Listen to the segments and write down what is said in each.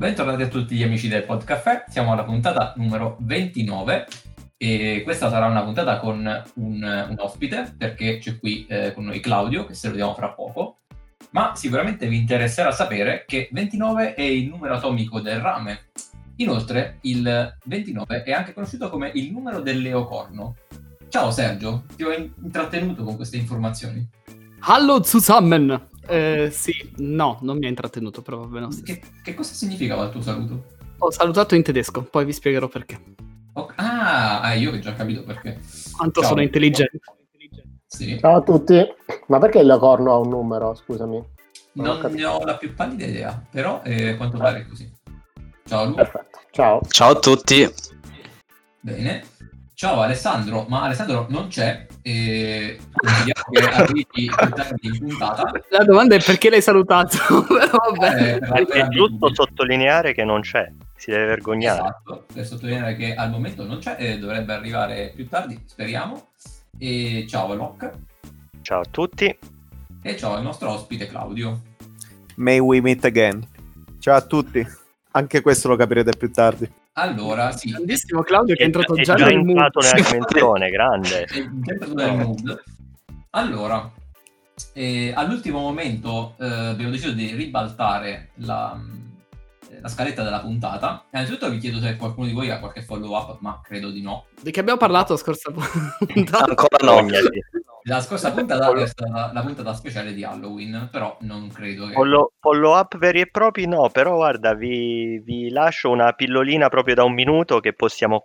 Bentornati a tutti gli amici del Podcaffè, siamo alla puntata numero 29 e questa sarà una puntata con un ospite, perché c'è qui con noi Claudio, che salutiamo fra poco, ma sicuramente vi interesserà sapere che 29 è il numero atomico del rame. Inoltre il 29 è anche conosciuto come il numero del leocorno. Ciao Sergio, ti ho intrattenuto con queste informazioni? Hallo zusammen! Sì, no, non mi ha intrattenuto, però va bene. Che cosa significava il tuo saluto? Ho salutato in tedesco, poi vi spiegherò perché. Io ho già capito perché. Quanto sono intelligente. Sì. Ciao a tutti. Ma perché il corno ha un numero, scusami? Non ne ho la più pallida idea, però quanto pare così. Ciao Luca. Perfetto. Ciao a tutti. Bene. Ciao Alessandro, ma Alessandro non c'è, consigliamo che arrivi più tardi in puntata. La domanda è perché l'hai salutato, è giusto sottolineare che non c'è, si deve vergognare. Esatto, per sottolineare che al momento non c'è e dovrebbe arrivare più tardi, speriamo. E ciao Locke. Ciao a tutti. E ciao al nostro ospite Claudio. May we meet again. Ciao a tutti, anche questo lo capirete più tardi. Allora, sì. Grandissimo Claudio che è entrato già nel mood. Nella dimensione, grande. È entrato nel mood. Allora, all'ultimo momento abbiamo deciso di ribaltare la scaletta della puntata. Innanzitutto vi chiedo se qualcuno di voi ha qualche follow-up, ma credo di no. Di che abbiamo parlato la scorsa puntata? Ancora no. La scorsa puntata è stata la puntata speciale di Halloween, però non credo che... Follow-up veri e propri no, però guarda, vi lascio una pillolina proprio da un minuto che possiamo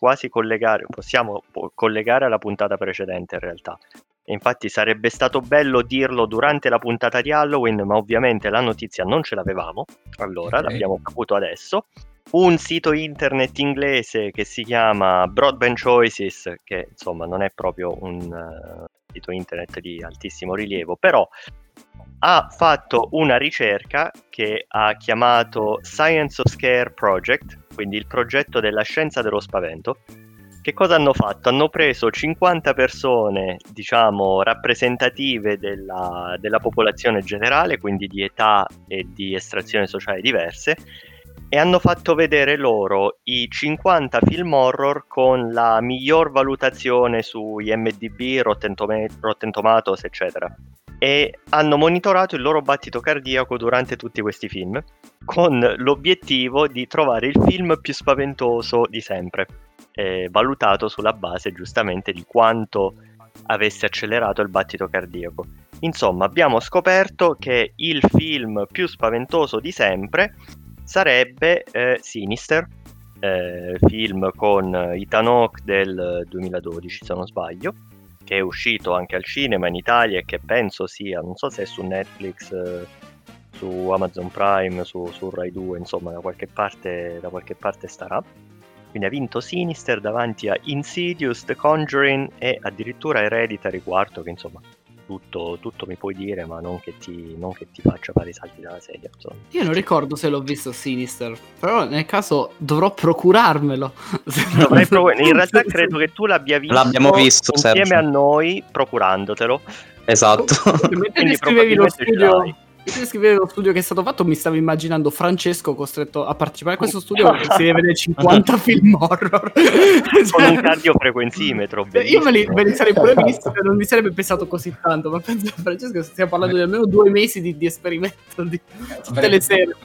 collegare alla puntata precedente in realtà. E infatti sarebbe stato bello dirlo durante la puntata di Halloween, ma ovviamente la notizia non ce l'avevamo, allora okay. L'abbiamo saputo adesso. Un sito internet inglese che si chiama Broadband Choices, che insomma non è proprio un... sito internet di altissimo rilievo, però ha fatto una ricerca che ha chiamato Science of Scare Project, quindi il progetto della scienza dello spavento. Che cosa hanno fatto? Hanno preso 50 persone, diciamo, rappresentative della popolazione generale, quindi di età e di estrazione sociale diverse, e hanno fatto vedere loro i 50 film horror con la miglior valutazione su IMDb, Rotten Tomatoes, eccetera. E hanno monitorato il loro battito cardiaco durante tutti questi film, con l'obiettivo di trovare il film più spaventoso di sempre, valutato sulla base giustamente di quanto avesse accelerato il battito cardiaco. Insomma, abbiamo scoperto che il film più spaventoso di sempre sarebbe Sinister, film con Ethan Hawke del 2012 se non sbaglio, che è uscito anche al cinema in Italia e che penso sia, non so se è su Netflix, su Amazon Prime, su Rai 2, insomma da qualche parte starà. Quindi ha vinto Sinister davanti a Insidious, The Conjuring e addirittura Hereditary quarto, che insomma... Tutto mi puoi dire, ma non che ti faccia fare i salti dalla sedia. Insomma. Io non ricordo se l'ho visto Sinister, però nel caso dovrò procurarmelo. In realtà credo che tu l'abbia visto. L'abbiamo visto insieme Sergio. A noi, procurandotelo. Esatto. Quindi scrivevi lo studio che è stato fatto, mi stavo immaginando Francesco costretto a partecipare a questo studio perché si deve vedere 50 film horror con un cardiofrequenzimetro. Io me li sarei pure visto, non mi sarebbe pensato così tanto, ma penso a Francesco stiamo parlando di almeno 2 mesi di esperimento di tutte le serie.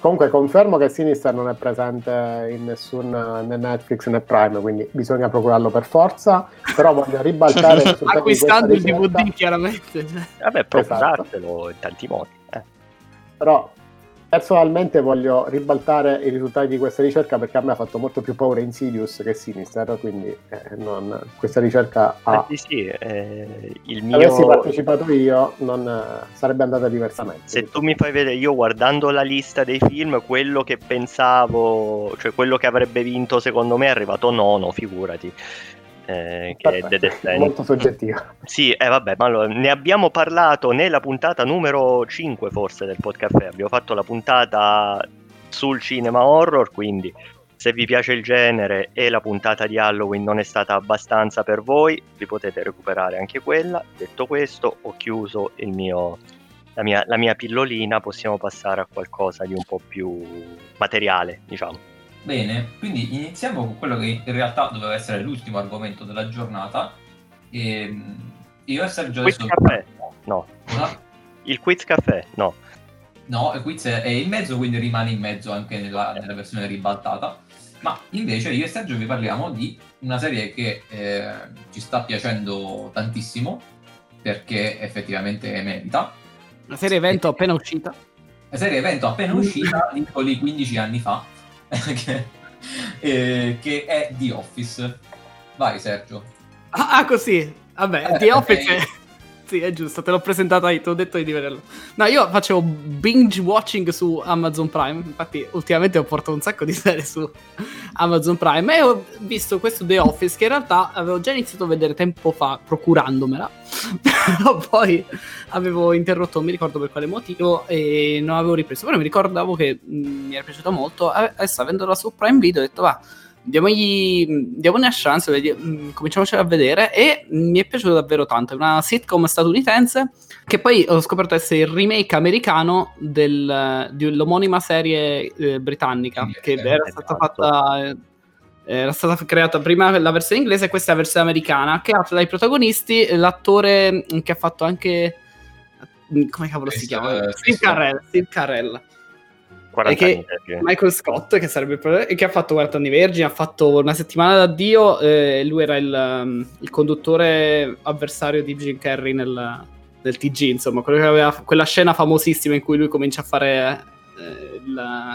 Comunque confermo che Sinister non è presente in nessun né Netflix né Prime, quindi bisogna procurarlo per forza, però voglio ribaltare acquistando il DVD chiaramente. Vabbè, procurartelo esatto. In tanti modi. Però personalmente voglio ribaltare i risultati di questa ricerca, perché a me ha fatto molto più paura Insidious che Sinister, quindi questa ricerca ha... avessi partecipato io non sarebbe andata diversamente. Se tu mi fai vedere, io guardando la lista dei film, quello che pensavo, cioè quello che avrebbe vinto secondo me è arrivato nono, figurati. Che è molto soggettivo. Sì, vabbè, ma allora, ne abbiamo parlato nella puntata numero 5 forse del Podcaffè, abbiamo fatto la puntata sul cinema horror, quindi se vi piace il genere e la puntata di Halloween non è stata abbastanza per voi, vi potete recuperare anche quella. Detto questo, ho chiuso il mio la mia pillolina, possiamo passare a qualcosa di un po' più materiale, diciamo. Bene, quindi iniziamo con quello che in realtà doveva essere l'ultimo argomento della giornata. Io e Sergio adesso... Caffè? No. Cosa? Il quiz caffè? No. No, il quiz è in mezzo, quindi rimane in mezzo anche nella versione ribaltata. Ma invece io e Sergio vi parliamo di una serie che ci sta piacendo tantissimo, perché effettivamente merita. Una serie evento appena uscita. Una serie evento appena uscita, piccoli 15 anni fa, che è The Office. Vai Sergio. Ah, così? Vabbè, The Office è... Sì, è giusto, te l'ho presentata io, te l'ho detto io di vederlo. No, io facevo binge watching su Amazon Prime, infatti ultimamente ho portato un sacco di serie su Amazon Prime e ho visto questo The Office che in realtà avevo già iniziato a vedere tempo fa procurandomela, però poi avevo interrotto, non mi ricordo per quale motivo, e non avevo ripreso, però mi ricordavo che mi era piaciuta molto. Adesso avendola su Prime Video ho detto va, diamogli una chance, cominciamocela a vedere, e mi è piaciuto davvero tanto. È una sitcom statunitense che poi ho scoperto essere il remake americano di l'omonima serie britannica, che era stata creata prima la versione inglese e questa è la versione americana, che ha tra i protagonisti l'attore che ha fatto anche, come cavolo si chiama? Steve Carell. Michael Scott, che sarebbe che ha fatto 40 anni vergini, ha fatto Una settimana d'addio, lui era il conduttore avversario di Jim Carrey nel TG, insomma, quello che aveva quella scena famosissima in cui lui comincia a fare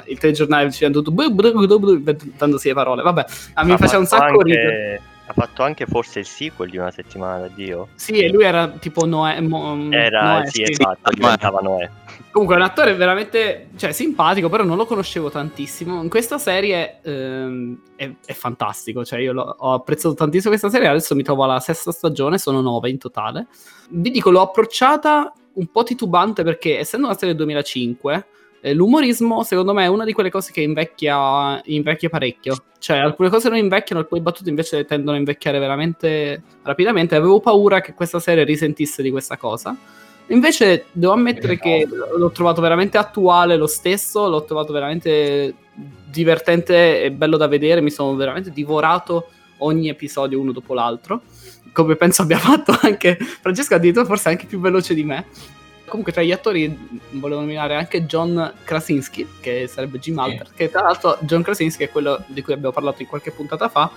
il telegiornale dicendo dandosi le parole, vabbè, mi faceva un sacco ridere. Ha fatto anche forse il sequel di Una settimana d'addio. Sì, e lui era tipo Noè. Noè, sì, esatto, diventava Noè. Comunque è un attore veramente, simpatico, però non lo conoscevo tantissimo. In questa serie è fantastico, io ho apprezzato tantissimo questa serie, adesso mi trovo alla sesta stagione, sono 9 in totale. Vi dico, l'ho approcciata un po' titubante perché, essendo una serie del 2005, l'umorismo secondo me è una di quelle cose che invecchia parecchio, alcune cose non invecchiano, alcune battute invece tendono a invecchiare veramente rapidamente. Avevo paura che questa serie risentisse di questa cosa. Invece devo ammettere che l'ho trovato veramente attuale lo stesso, l'ho trovato veramente divertente e bello da vedere, mi sono veramente divorato ogni episodio uno dopo l'altro, come penso abbia fatto anche Francesco, addirittura forse anche più veloce di me. Comunque tra gli attori volevo nominare anche John Krasinski, che sarebbe Jim Halpert, che tra l'altro John Krasinski è quello di cui abbiamo parlato in qualche puntata fa,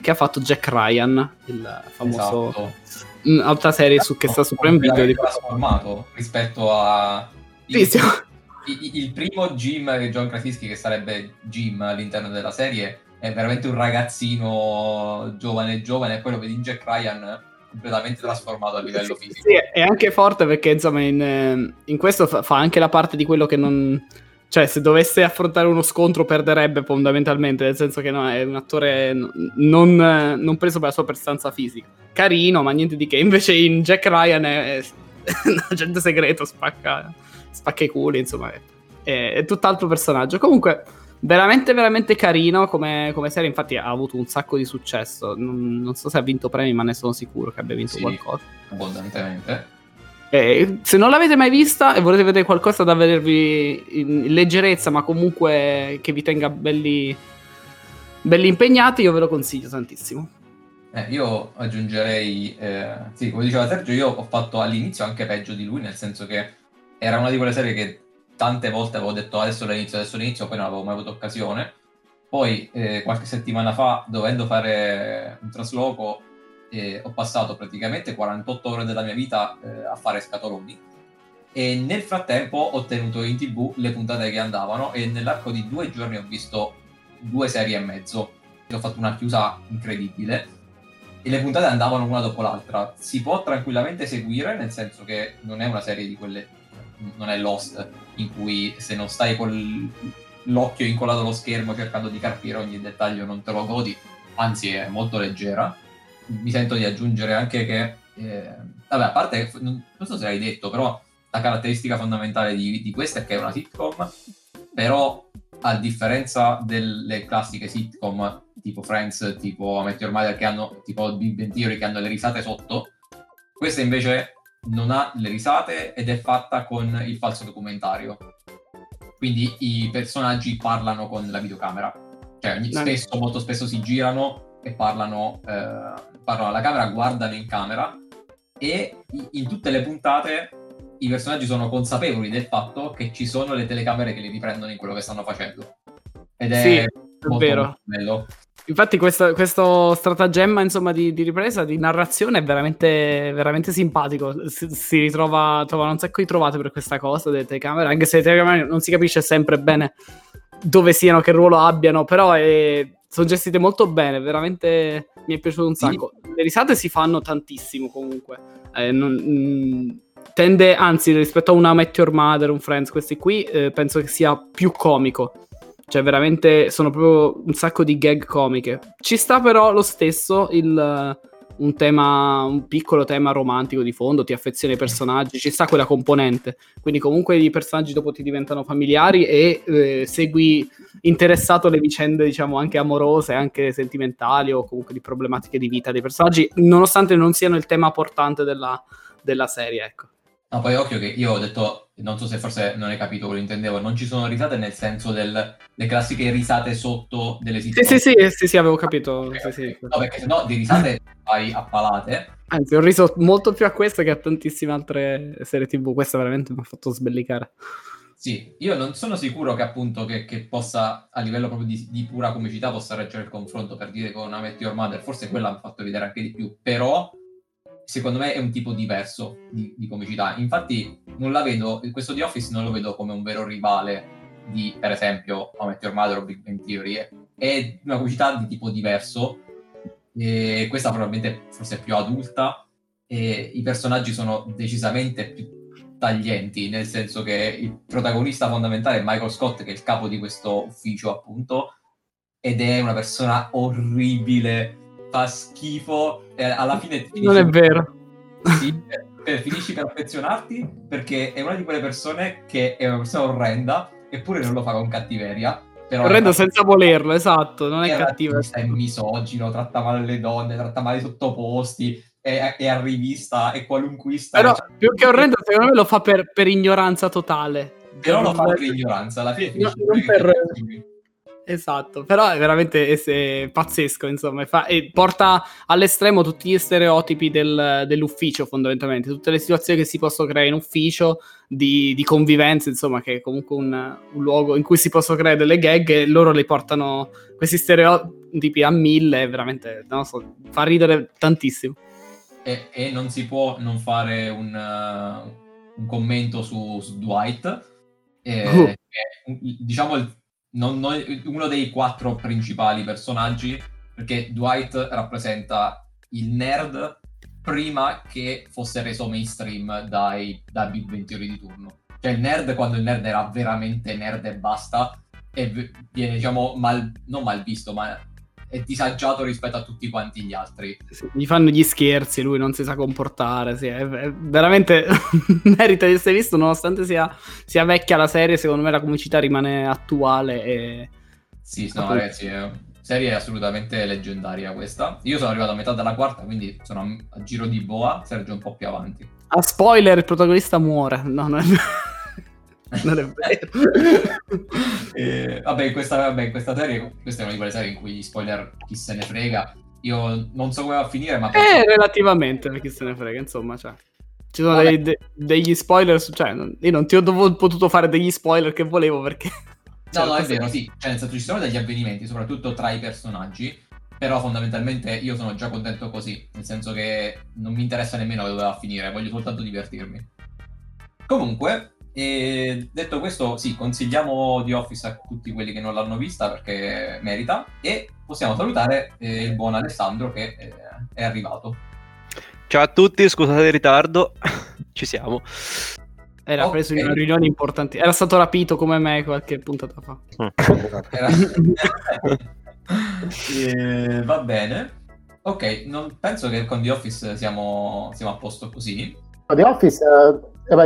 che ha fatto Jack Ryan, il famoso... Esatto. Altra serie che sta su Prime Video, di trasformato rispetto a il primo Jim, che John Krasinski, che sarebbe Jim all'interno della serie, è veramente un ragazzino giovane, e poi lo vedi Jack Ryan completamente trasformato a livello fisico. Sì, è anche forte perché insomma in questo fa anche la parte di quello che non, se dovesse affrontare uno scontro perderebbe fondamentalmente, nel senso che no, è un attore non preso per la sua prestanza fisica. Carino, ma niente di che. Invece in Jack Ryan è un agente segreto, spacca i culi, insomma, è tutt'altro personaggio. Comunque, veramente, veramente carino come serie, infatti ha avuto un sacco di successo. Non so se ha vinto premi, ma ne sono sicuro che abbia vinto qualcosa. Abbondantemente. Se non l'avete mai vista e volete vedere qualcosa da vedervi in leggerezza, ma comunque che vi tenga belli, belli impegnati, io ve lo consiglio tantissimo. Io aggiungerei, sì, come diceva Sergio, io ho fatto all'inizio anche peggio di lui, nel senso che era una di quelle serie che tante volte avevo detto adesso l'inizio, poi non avevo mai avuto occasione. Poi qualche settimana fa, dovendo fare un trasloco, ho passato praticamente 48 ore della mia vita a fare scatoloni, e nel frattempo ho tenuto in TV le puntate che andavano, e nell'arco di 2 giorni ho visto 2 serie e mezzo. Ho fatto una chiusa incredibile e le puntate andavano una dopo l'altra. Si può tranquillamente seguire, nel senso che non è una serie di quelle, non è Lost, in cui se non stai con l'occhio incollato allo schermo cercando di capire ogni dettaglio non te lo godi, anzi è molto leggera. Mi sento di aggiungere anche che, vabbè, a parte, non so se l'hai detto, però la caratteristica fondamentale di questa è che è una sitcom, però a differenza delle classiche sitcom tipo Friends, tipo How I Met Your Mother, che hanno tipo Big Bang Theory, che hanno le risate sotto, questa invece non ha le risate ed è fatta con il falso documentario, quindi i personaggi parlano con la videocamera, cioè molto spesso si girano e parlano alla camera, guardano in camera, e in tutte le puntate i personaggi sono consapevoli del fatto che ci sono le telecamere che li riprendono in quello che stanno facendo, ed è, sì, è molto, vero. Molto bello. Infatti questo stratagemma, insomma, di ripresa, di narrazione è veramente, veramente simpatico. Si ritrova, trovano un sacco di trovate per questa cosa delle telecamere, anche se le telecamere non si capisce sempre bene dove siano, che ruolo abbiano, però sono gestite molto bene, veramente mi è piaciuto un sacco. Sì. Le risate si fanno tantissimo comunque, anzi rispetto a una Met Your Mother, un Friends, questi qui penso che sia più comico. Cioè veramente sono proprio un sacco di gag comiche. Ci sta però lo stesso un piccolo tema romantico di fondo, ti affezioni ai personaggi, ci sta quella componente. Quindi comunque i personaggi dopo ti diventano familiari e segui interessato le vicende, diciamo, anche amorose, anche sentimentali o comunque di problematiche di vita dei personaggi, nonostante non siano il tema portante della serie, ecco. No, poi occhio che io ho detto, non so se forse non hai capito quello che intendevo, non ci sono risate nel senso le classiche risate sotto delle situazioni. Sì, avevo capito. Okay, sì, okay. Sì. No, perché sennò di risate vai a palate. Anzi, ho riso molto più a questa che a tantissime altre serie TV, questa veramente mi ha fatto sbellicare. Sì, io non sono sicuro che appunto che possa, a livello proprio di pura comicità, possa reggere il confronto, per dire, con una Met Your Mother, forse quella mi ha fatto vedere anche di più, però... secondo me è un tipo diverso di comicità. Infatti non la vedo, questo The Office non lo vedo come un vero rivale di, per esempio, How I Met Your Mother o Big Bang Theory. È una comicità di tipo diverso, e questa probabilmente forse è più adulta, e i personaggi sono decisamente più taglienti, nel senso che il protagonista fondamentale è Michael Scott, che è il capo di questo ufficio, appunto, ed è una persona orribile, fa schifo, alla fine non è vero. Sì, finisci per affezionarti, perché è una di quelle persone che è una persona orrenda, eppure non lo fa con cattiveria, però orrendo senza volerlo, esatto, non è cattivo, è misogino, tratta male le donne, tratta male i sottoposti, è arrivista, è qualunquista, però cioè, più che orrendo secondo me lo fa per ignoranza totale, però lo fa per ignoranza, alla fine finisce per... Esatto, però è veramente pazzesco, insomma, e porta all'estremo tutti gli stereotipi dell'ufficio, fondamentalmente, tutte le situazioni che si possono creare in ufficio, di convivenza, insomma, che è comunque un luogo in cui si possono creare delle gag, e loro le portano questi stereotipi a 1000, veramente, non so, fa ridere tantissimo. E non si può non fare un commento su Dwight, diciamo uno dei 4 principali personaggi, perché Dwight rappresenta il nerd prima che fosse reso mainstream da Big Bang Theory di turno. Cioè il nerd, quando il nerd era veramente nerd e basta, e viene, diciamo, non mal visto, ma è disagiato rispetto a tutti quanti gli altri. Gli fanno gli scherzi, lui non si sa comportare, sì, è veramente merita di essere visto, nonostante sia vecchia la serie, secondo me la comicità rimane attuale. E... Sì, no, ragazzi, serie è assolutamente leggendaria questa. Io sono arrivato a metà della quarta, quindi sono a giro di boa, Sergio un po' più avanti. A spoiler, il protagonista muore, no, non è non è vero. Questa serie, questa è una di quelle serie in cui gli spoiler chi se ne frega. Io non so come va a finire, ma relativamente chi se ne frega, insomma, cioè ci sono degli spoiler, cioè io non ti ho potuto fare degli spoiler che volevo, perché no è vero, sì, cioè nel senso ci sono degli avvenimenti soprattutto tra i personaggi, però fondamentalmente io sono già contento così, nel senso che non mi interessa nemmeno dove va a finire, voglio soltanto divertirmi. Comunque, e detto questo, sì, consigliamo The Office a tutti quelli che non l'hanno vista, perché merita, e possiamo salutare il buon Alessandro che è arrivato. Ciao a tutti, scusate il ritardo, ci siamo. Era preso in una riunione importante, era stato rapito come me qualche puntata fa. Va bene, ok, non penso che con The Office siamo a posto così. The Office...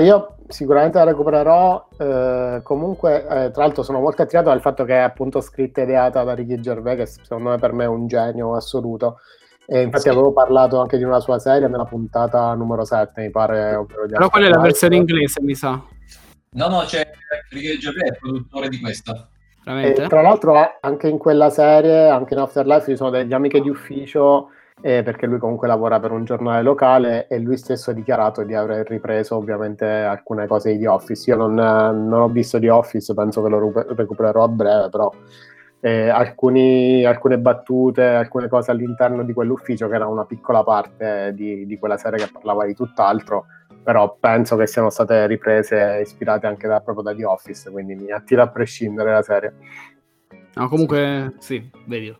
io sicuramente la recupererò, comunque tra l'altro sono molto attirato dal fatto che è appunto scritta e ideata da Ricky Gervais, che secondo me per me è un genio assoluto, E infatti sì, avevo parlato anche di una sua serie nella puntata numero 7, mi pare. Ovvero però quella è la versione inglese, mi sa. No, c'è Ricky Gervais, il produttore di questa. E, tra l'altro anche in quella serie, anche in Afterlife, ci sono degli amiche di ufficio, perché lui comunque lavora per un giornale locale e lui stesso ha dichiarato di aver ripreso ovviamente alcune cose di The Office. Io non ho visto The Office, penso che lo recupererò a breve, però alcune battute, alcune cose all'interno di quell'ufficio, che era una piccola parte di quella serie che parlava di tutt'altro, però penso che siano state riprese, ispirate anche proprio da The Office, quindi mi attira a prescindere la serie. No, comunque sì, vedi.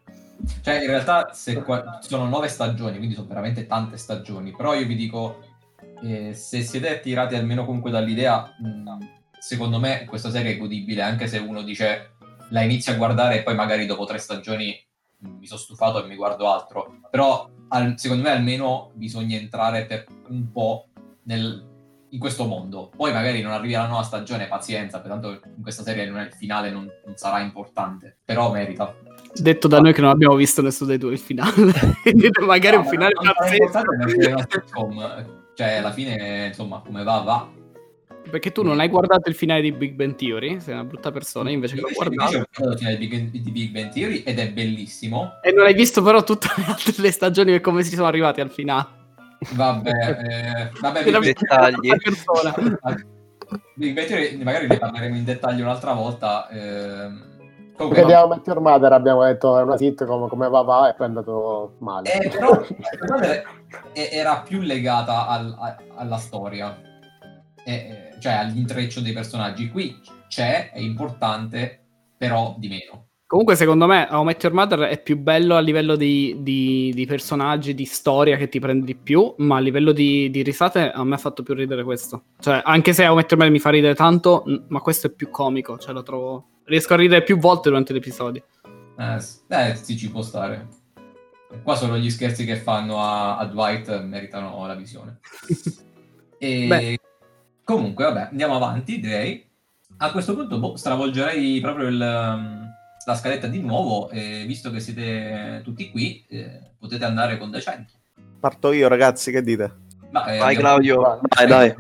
Cioè, in realtà sono 9 stagioni, quindi sono veramente tante stagioni, però io vi dico, se siete attirati almeno comunque dall'idea, secondo me questa serie è godibile, anche se uno dice la inizia a guardare e poi magari dopo 3 stagioni mi sono stufato e mi guardo altro, però secondo me almeno bisogna entrare per un po' in questo mondo. Poi magari non arrivi alla nuova stagione, pazienza, tanto in questa serie il finale non sarà importante, però merita. Detto da noi che non abbiamo visto nessuno dei due il finale. Magari un finale pazzesco. Cioè alla fine, insomma, come va. Perché tu non hai guardato il finale di Big Bang Theory, sei una brutta persona, invece che l'ho guardato. Ho guardato il finale di Big Bang Theory ed è bellissimo. E non hai visto però tutte le altre stagioni e come si sono arrivati al finale. Vabbè, Big Bang Theory magari ne parleremo in dettaglio un'altra volta. Comunque, perché abbiamo Matthew Mother, abbiamo detto è una sitcom, come va, e poi è andato male. Però era più legata alla storia, cioè all'intreccio dei personaggi. Qui c'è, è importante, però di meno. Comunque secondo me How I Met Your Mother è più bello a livello di personaggi, di storia che ti prende di più, ma a livello di risate a me ha fatto più ridere questo. Cioè anche se How I Met Your Mother mi fa ridere tanto, ma questo è più comico, cioè lo trovo... Riesco a ridere più volte durante l'episodio. Sì, ci può stare. Qua solo gli scherzi che fanno a Dwight meritano la visione. E comunque vabbè, andiamo avanti, direi. A questo punto stravolgerei proprio la scaletta di nuovo, visto che siete tutti qui, potete andare con The 100. Parto io, ragazzi, che dite? Vai Claudio, vai.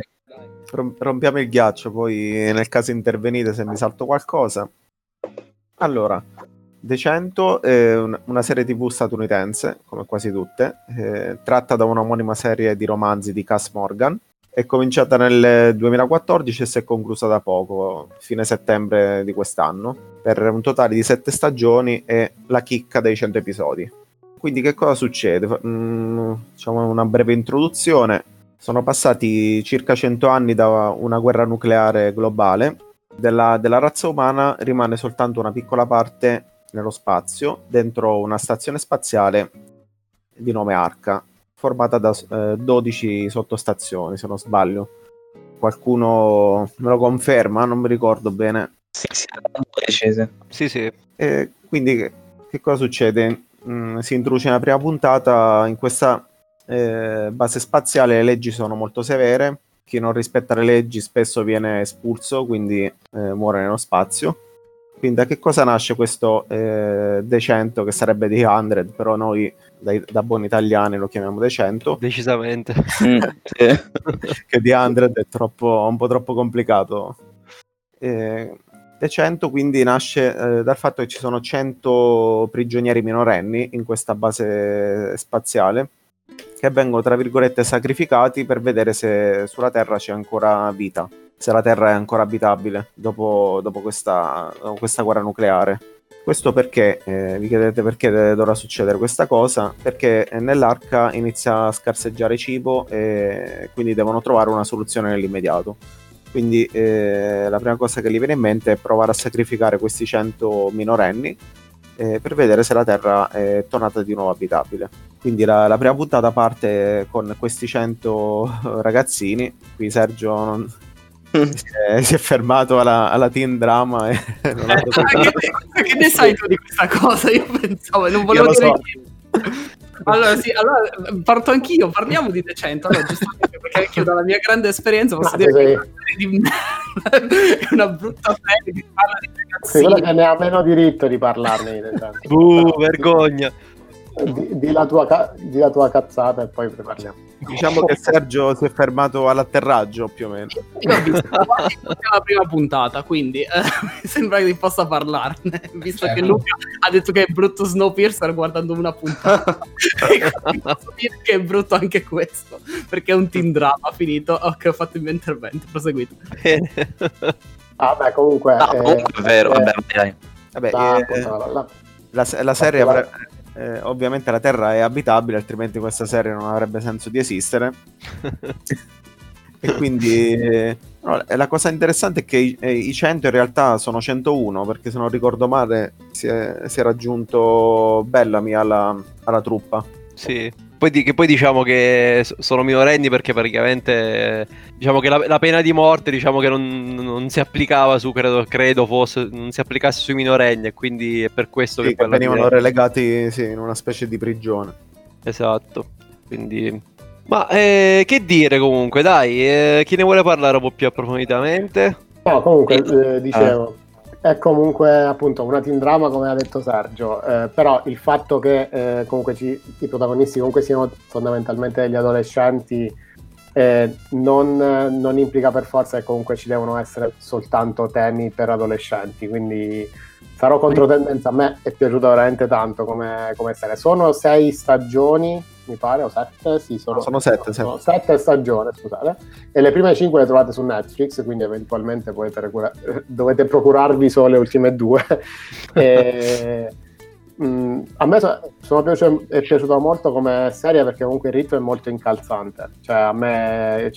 Rompiamo il ghiaccio, poi nel caso intervenite se mi salto qualcosa. Allora, The 100 è una serie TV statunitense, come quasi tutte, tratta da un'omonima serie di romanzi di Cass Morgan. È cominciata nel 2014 e si è conclusa da poco, fine settembre di quest'anno, per un totale di 7 stagioni e la chicca dei 100 episodi. Quindi che cosa succede? Diciamo una breve introduzione. Sono passati circa 100 anni da una guerra nucleare globale. Della razza umana rimane soltanto una piccola parte nello spazio, dentro una stazione spaziale di nome Arca, formata da 12 sottostazioni, se non sbaglio. Qualcuno me lo conferma? Non mi ricordo bene. Sì. E quindi che cosa succede? Si introduce nella prima puntata, in questa base spaziale le leggi sono molto severe, chi non rispetta le leggi spesso viene espulso, quindi muore nello spazio. Quindi da che cosa nasce questo The 100, che sarebbe The 100, però noi da buoni italiani lo chiamiamo The 100. Decisamente. Che The 100 è un po' troppo complicato. The 100 quindi nasce dal fatto che ci sono 100 prigionieri minorenni in questa base spaziale, che vengono tra virgolette sacrificati per vedere se sulla Terra c'è ancora vita, se la Terra è ancora abitabile dopo questa guerra nucleare. Questo perché? Vi chiedete perché dovrà succedere questa cosa? Perché nell'Arca inizia a scarseggiare cibo e quindi devono trovare una soluzione nell'immediato. Quindi la prima cosa che gli viene in mente è provare a sacrificare questi 100 minorenni per vedere se la Terra è tornata di nuovo abitabile. Quindi la prima puntata parte con questi 100 ragazzini. Qui Sergio si è fermato alla teen drama e non che ne sai tu di questa cosa? Io pensavo, non volevo dire niente. Allora parto anch'io, parliamo di The 100, giustamente, perché anche dalla mia grande esperienza posso dire che è una brutta serie che parla di ragazzini. Quello che ne ha meno diritto di parlarne. Vergogna. Di la tua cazzata e poi parliamo. Diciamo che Sergio si è fermato all'atterraggio più o meno. Io ho visto la prima puntata, quindi mi sembra che possa parlarne, visto che Luca ha detto che è brutto Snowpiercer guardando una puntata. Posso dire che è brutto anche questo, perché è un teen drama. Finito, ok, ho fatto il mio intervento, proseguite. Ah beh, comunque no, comunque è vero, vabbè, la serie avrà... ovviamente la Terra è abitabile, altrimenti questa serie non avrebbe senso di esistere. E quindi no, la cosa interessante è che i 100 in realtà sono 101, perché se non ricordo male si è raggiunto Bellamy alla truppa. Sì, poi diciamo che sono minorenni, perché praticamente diciamo che la pena di morte, diciamo che non si applicava su, credo fosse, non si applicasse sui minorenni, e quindi è per questo sì, che venivano relegati in una specie di prigione. Esatto, quindi ma che dire, comunque dai, chi ne vuole parlare un po' più approfonditamente? No, comunque dicevo, è comunque appunto una teen drama, come ha detto Sergio, però il fatto che comunque i protagonisti comunque siano fondamentalmente degli adolescenti non implica per forza che comunque ci devono essere soltanto temi per adolescenti, quindi sarò controtendenza. A me è piaciuta veramente tanto come serie. Sono 6 stagioni, mi pare, o 7, sì, sono 7 stagioni, scusate, e le prime 5 le trovate su Netflix, quindi eventualmente dovete procurarvi solo le ultime 2. A me è piaciuta molto come serie, perché comunque il ritmo è molto incalzante, cioè a me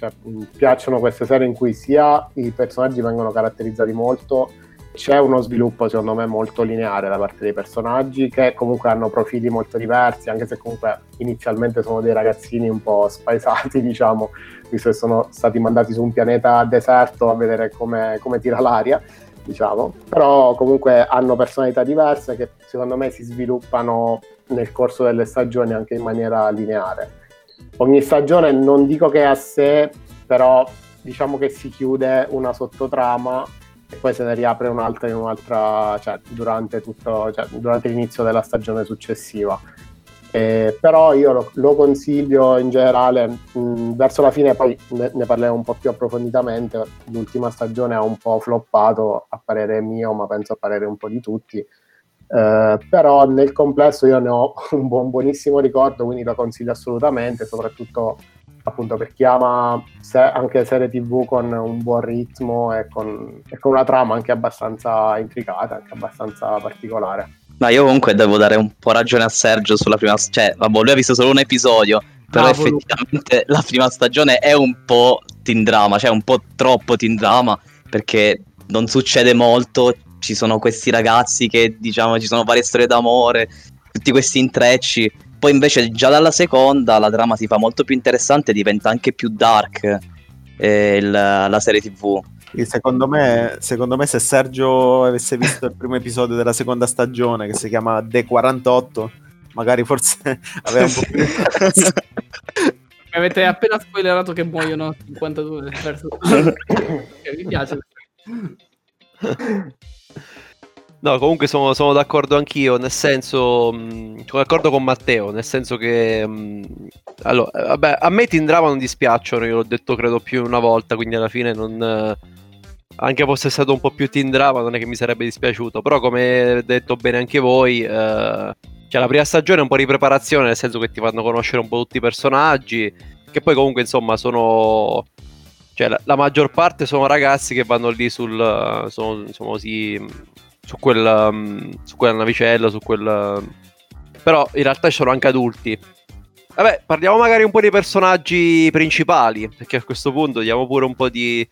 piacciono queste serie in cui sia i personaggi vengono caratterizzati molto, c'è uno sviluppo secondo me molto lineare da parte dei personaggi, che comunque hanno profili molto diversi, anche se comunque inizialmente sono dei ragazzini un po' spaesati, diciamo, visto che sono stati mandati su un pianeta deserto a vedere come tira l'aria, diciamo, però comunque hanno personalità diverse che secondo me si sviluppano nel corso delle stagioni anche in maniera lineare. Ogni stagione non dico che è a sé, però diciamo che si chiude una sottotrama e poi se ne riapre un'altra in un'altra, cioè durante l'inizio della stagione successiva. Però io lo consiglio in generale. Verso la fine poi ne parleremo un po' più approfonditamente. L'ultima stagione ha un po' floppato a parere mio, ma penso a parere un po' di tutti, però nel complesso io ne ho un buonissimo ricordo, quindi lo consiglio assolutamente, soprattutto appunto per chi ama anche serie TV con un buon ritmo e con una trama anche abbastanza intricata, anche abbastanza particolare. Ma io comunque devo dare un po' ragione a Sergio sulla prima, cioè vabbè, lui ha visto solo un episodio, però effettivamente la prima stagione è un po' teen drama, cioè un po' troppo teen drama, perché non succede molto, ci sono questi ragazzi che diciamo, ci sono varie storie d'amore, tutti questi intrecci. Poi invece già dalla seconda la trama si fa molto più interessante, diventa anche più dark la serie TV. Secondo me se Sergio avesse visto il primo episodio della seconda stagione, che si chiama The 48, magari forse aveva un po' più Mi avete appena spoilerato che muoiono 52 persone. Mi piace. No, comunque sono d'accordo anch'io, nel senso sono d'accordo con Matteo, nel senso che allora, vabbè, a me teen drama non dispiacciono, io l'ho detto credo più una volta, quindi alla fine non, anche fosse stato un po' più teen drama non è che mi sarebbe dispiaciuto, però come detto bene anche voi, cioè la prima stagione è un po' di preparazione, nel senso che ti fanno conoscere un po' tutti i personaggi, che poi comunque insomma sono... cioè la maggior parte sono ragazzi che vanno lì su quella navicella, però in realtà ci sono anche adulti. Vabbè, parliamo magari un po' dei personaggi principali, perché a questo punto diamo pure un po' di...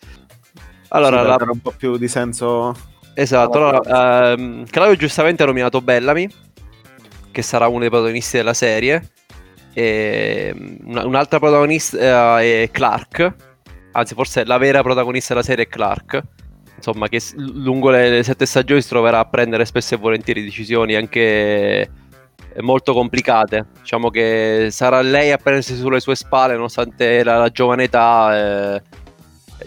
Allora, sì, un po' più di senso... Esatto, allora, Claudio giustamente ha nominato Bellamy, che sarà uno dei protagonisti della serie, e un'altra protagonista è Clarke, anzi forse la vera protagonista della serie è Clarke, insomma, che lungo le 7 stagioni si troverà a prendere spesso e volentieri decisioni anche molto complicate, diciamo che sarà lei a prendersi sulle sue spalle nonostante la giovane età,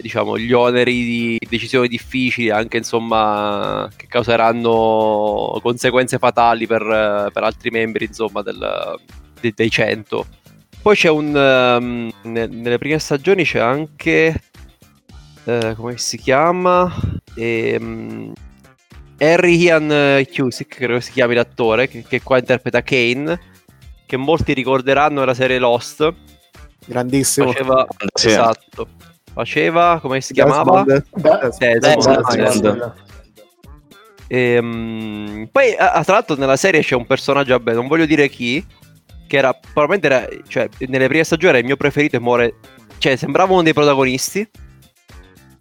diciamo gli oneri di decisioni difficili, anche insomma che causeranno conseguenze fatali per altri membri insomma dei 100. Poi c'è nelle prime stagioni c'è anche come si chiama? Harry Ian Cusick, credo si chiami l'attore, che qua interpreta Kane, che molti ricorderanno nella serie Lost. Grandissimo. Faceva, come si chiamava? Desmond. Poi, tra l'altro, nella serie c'è un personaggio, vabbè, non voglio dire chi, che era, probabilmente era, cioè, nelle prime stagioni era il mio preferito e muore, cioè, sembrava uno dei protagonisti,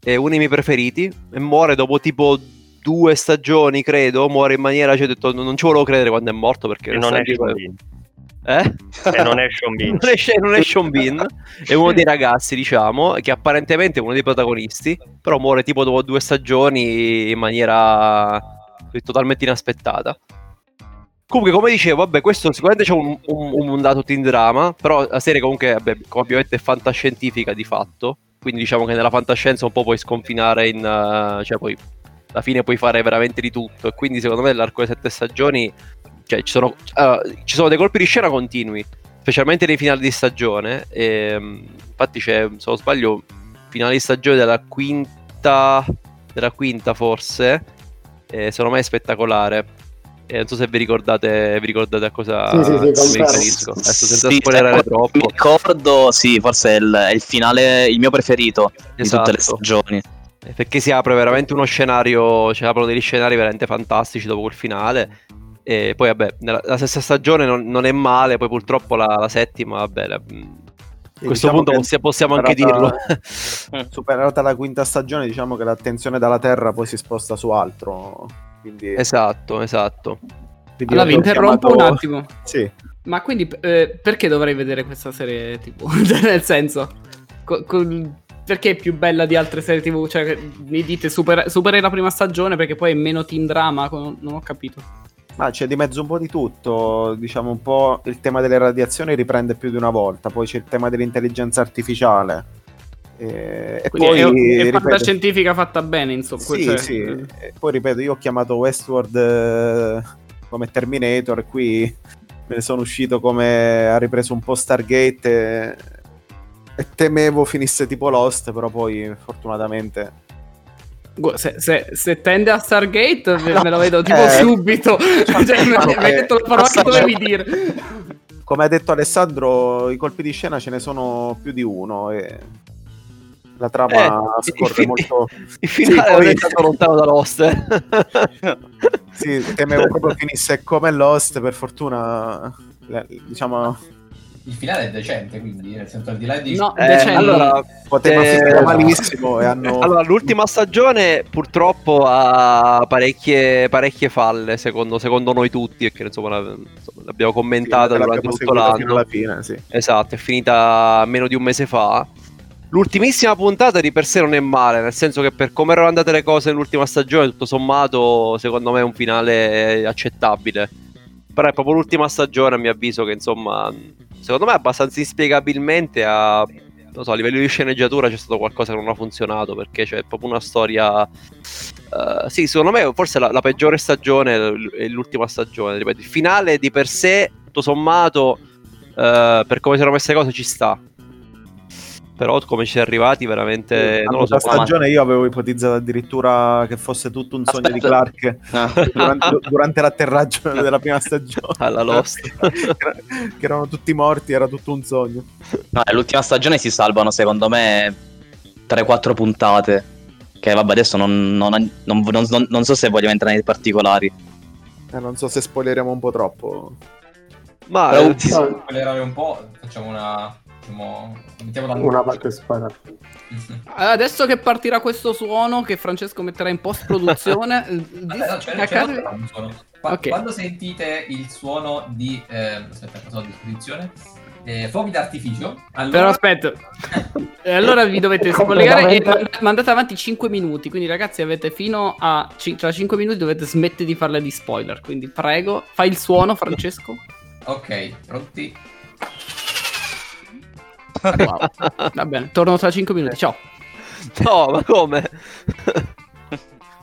e uno dei miei preferiti, e muore dopo tipo 2 stagioni, credo, muore in maniera, cioè, ho detto, non ci volevo credere quando è morto, perché non è E non è Sean Bean. È uno dei ragazzi, diciamo, che apparentemente è uno dei protagonisti, però muore tipo dopo 2 stagioni in maniera totalmente inaspettata. Comunque, come dicevo, vabbè, questo sicuramente c'è un dato teen drama, però la serie comunque, vabbè, ovviamente è fantascientifica di fatto, quindi diciamo che nella fantascienza un po' puoi sconfinare in... cioè poi alla fine puoi fare veramente di tutto, e quindi secondo me nell'arco delle 7 stagioni, cioè, ci sono dei colpi di scena continui, specialmente nei finali di stagione. E, infatti c'è, se non sbaglio, finale di stagione della quinta forse, secondo me è spettacolare. Non so se vi ricordate a cosa mi riferisco. Adesso senza spoilerare troppo. Mi ricordo, sì, forse è il finale, il mio preferito, esatto, di tutte le stagioni. Perché si apre veramente uno scenario, ci aprono degli scenari veramente fantastici dopo quel finale. E poi vabbè, la stessa stagione non è male, poi purtroppo la settima, vabbè, a questo diciamo punto possiamo anche dirlo. Superata la quinta stagione, diciamo che l'attenzione dalla Terra poi si sposta su altro. Quindi... Esatto. Quindi allora vi interrompo un attimo. Sì. Ma quindi perché dovrei vedere questa serie TV? Nel senso... perché è più bella di altre serie TV? Cioè, mi dite supera la prima stagione perché poi è meno teen drama, non ho capito. Ma c'è di mezzo un po' di tutto, diciamo un po' il tema delle radiazioni riprende più di una volta, poi c'è il tema dell'intelligenza artificiale. E poi è fantascientifica fatta bene, insomma. Sì, cioè... sì. E poi ripeto, io ho chiamato Westworld come Terminator, e qui me ne sono uscito come ha ripreso un po' Stargate, e temevo finisse tipo Lost, però poi fortunatamente... Se tende a Stargate me lo vedo tipo subito. Cioè, mi hai detto la parola che dovevi dire. Come ha detto Alessandro, i colpi di scena ce ne sono più di uno, e la trama scorre molto. Il finale è stato lontano da Lost. Sì, temevo proprio finisse come Lost, per fortuna, diciamo. Il finale è decente, quindi, nel senso, al di là di... No, decente. Allora, poteva finire malissimo. Allora, l'ultima stagione purtroppo ha parecchie falle, secondo noi tutti, perché insomma l'abbiamo commentata durante tutto l'anno. Fino alla fine, sì. Esatto, è finita meno di un mese fa. L'ultimissima puntata di per sé non è male, nel senso che per come erano andate le cose nell'ultima stagione, tutto sommato, secondo me è un finale accettabile. Però è proprio l'ultima stagione, a mio avviso, che insomma... Secondo me abbastanza inspiegabilmente a livello di sceneggiatura c'è stato qualcosa che non ha funzionato, perché c'è proprio una storia... sì, secondo me forse la peggiore stagione è l'ultima stagione, ripeto. Il finale di per sé, tutto sommato, per come si erano messe le cose ci sta. Però come ci si è arrivati veramente... non lo so, stagione io avevo ipotizzato addirittura che fosse tutto un sogno di Clarke durante l'atterraggio della prima stagione. Alla Lost. Che erano tutti morti, era tutto un sogno. No, l'ultima stagione si salvano secondo me 3-4 puntate. Che vabbè, adesso non so se vogliamo entrare nei particolari. Non so se spoileriamo un po' troppo. Ma... Però, spoilerare un po', facciamo una... Una parte spara. Adesso che partirà questo suono che Francesco metterà in post produzione. Quando sentite il suono di aspetta, cosa ho a disposizione? Fuochi d'artificio, allora... Però aspetta. Allora vi dovete scollegare e mandate avanti 5 minuti, quindi ragazzi avete fino a tra 5 minuti dovete smettere di farle di spoiler, quindi prego, fai il suono Francesco. Ok, pronti? Wow. Va bene, torno tra 5 minuti, ciao. No, ma come?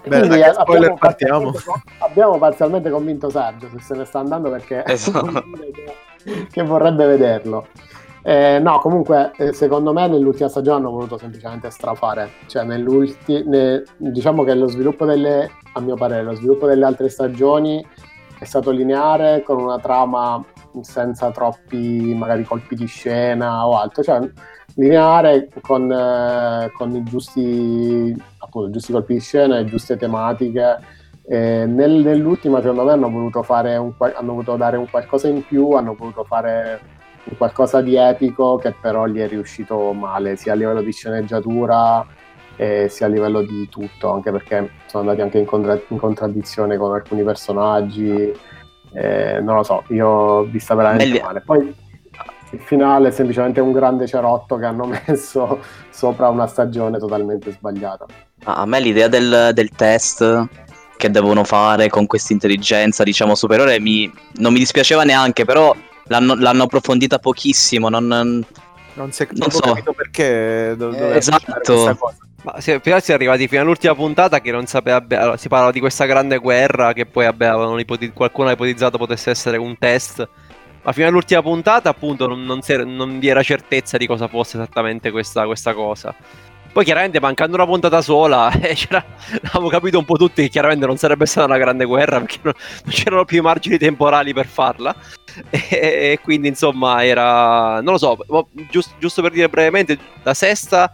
Beh, quindi ragazzi, spoiler, partiamo. Abbiamo parzialmente convinto Sergio, se se ne sta andando, perché esatto. Che vorrebbe vederlo. No, comunque, secondo me nell'ultima stagione hanno voluto semplicemente strafare. Cioè, diciamo che lo sviluppo delle, a mio parere, lo sviluppo delle altre stagioni è stato lineare, con una trama senza troppi magari colpi di scena o altro, cioè lineare con i giusti, appunto, giusti colpi di scena, le giuste tematiche. Nell'ultima secondo me hanno voluto fare hanno voluto dare un qualcosa in più, hanno voluto fare un qualcosa di epico che però gli è riuscito male, sia a livello di sceneggiatura sia a livello di tutto, anche perché sono andati anche in contraddizione con alcuni personaggi. Non lo so, io ho vista veramente male. Poi il finale è semplicemente un grande cerotto che hanno messo sopra una stagione totalmente sbagliata. A me l'idea del test che devono fare con questa intelligenza, diciamo, superiore non mi dispiaceva neanche, però l'hanno approfondita pochissimo. Non si è capito perché esatto. Ma prima si è arrivati fino all'ultima puntata che non sapeva. Allora, si parlava di questa grande guerra che poi qualcuno ha ipotizzato potesse essere un test, ma fino all'ultima puntata appunto non vi era certezza di cosa fosse esattamente questa cosa. Poi chiaramente mancando una puntata sola avevamo capito un po' tutti che chiaramente non sarebbe stata una grande guerra, perché non c'erano più i margini temporali per farla, e quindi insomma era, non lo so, giusto per dire brevemente, la sesta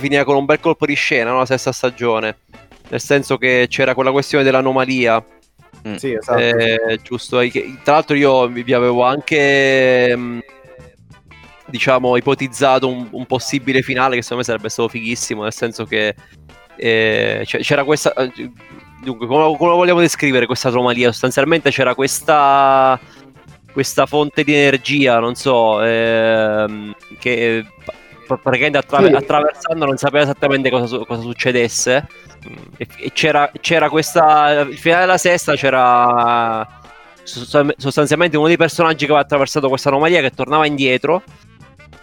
finiva con un bel colpo di scena, no? La sesta stagione, nel senso che c'era quella questione dell'anomalia. Sì, esatto. Giusto, tra l'altro io vi avevo anche diciamo ipotizzato un possibile finale che secondo me sarebbe stato fighissimo, nel senso che c'era questa, dunque come vogliamo descrivere questa anomalia? Sostanzialmente c'era questa fonte di energia, non so, che praticamente attraversando non sapeva esattamente cosa succedesse, e c'era questa, il finale della sesta, c'era sostanzialmente uno dei personaggi che aveva attraversato questa anomalia che tornava indietro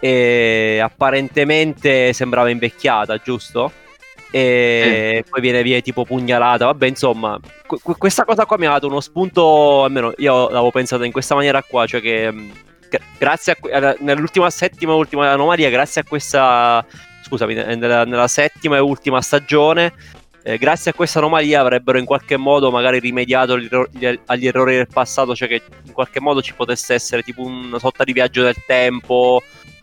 e apparentemente sembrava invecchiata, giusto? E poi viene via tipo pugnalata, vabbè, insomma questa cosa qua mi ha dato uno spunto, almeno io l'avevo pensata in questa maniera qua, cioè che grazie a nell'ultima settima e ultima anomalia, grazie a questa, scusami, nella settima e ultima stagione, grazie a questa anomalia avrebbero in qualche modo magari rimediato agli errori del passato, cioè che in qualche modo ci potesse essere tipo una sorta di viaggio del tempo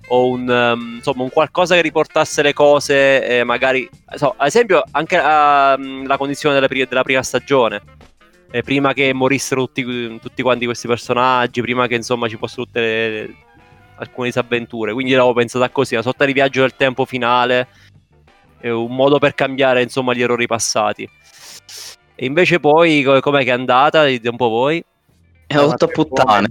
o insomma un qualcosa che riportasse le cose, magari, so, ad esempio anche la condizione della prima stagione, prima che morissero tutti quanti questi personaggi, prima che insomma ci fossero tutte alcune disavventure, quindi l'avevo pensata così, una sorta di viaggio del tempo finale, un modo per cambiare insomma gli errori passati. E invece poi com'è che è andata? Dite un po' voi. È otto puttane.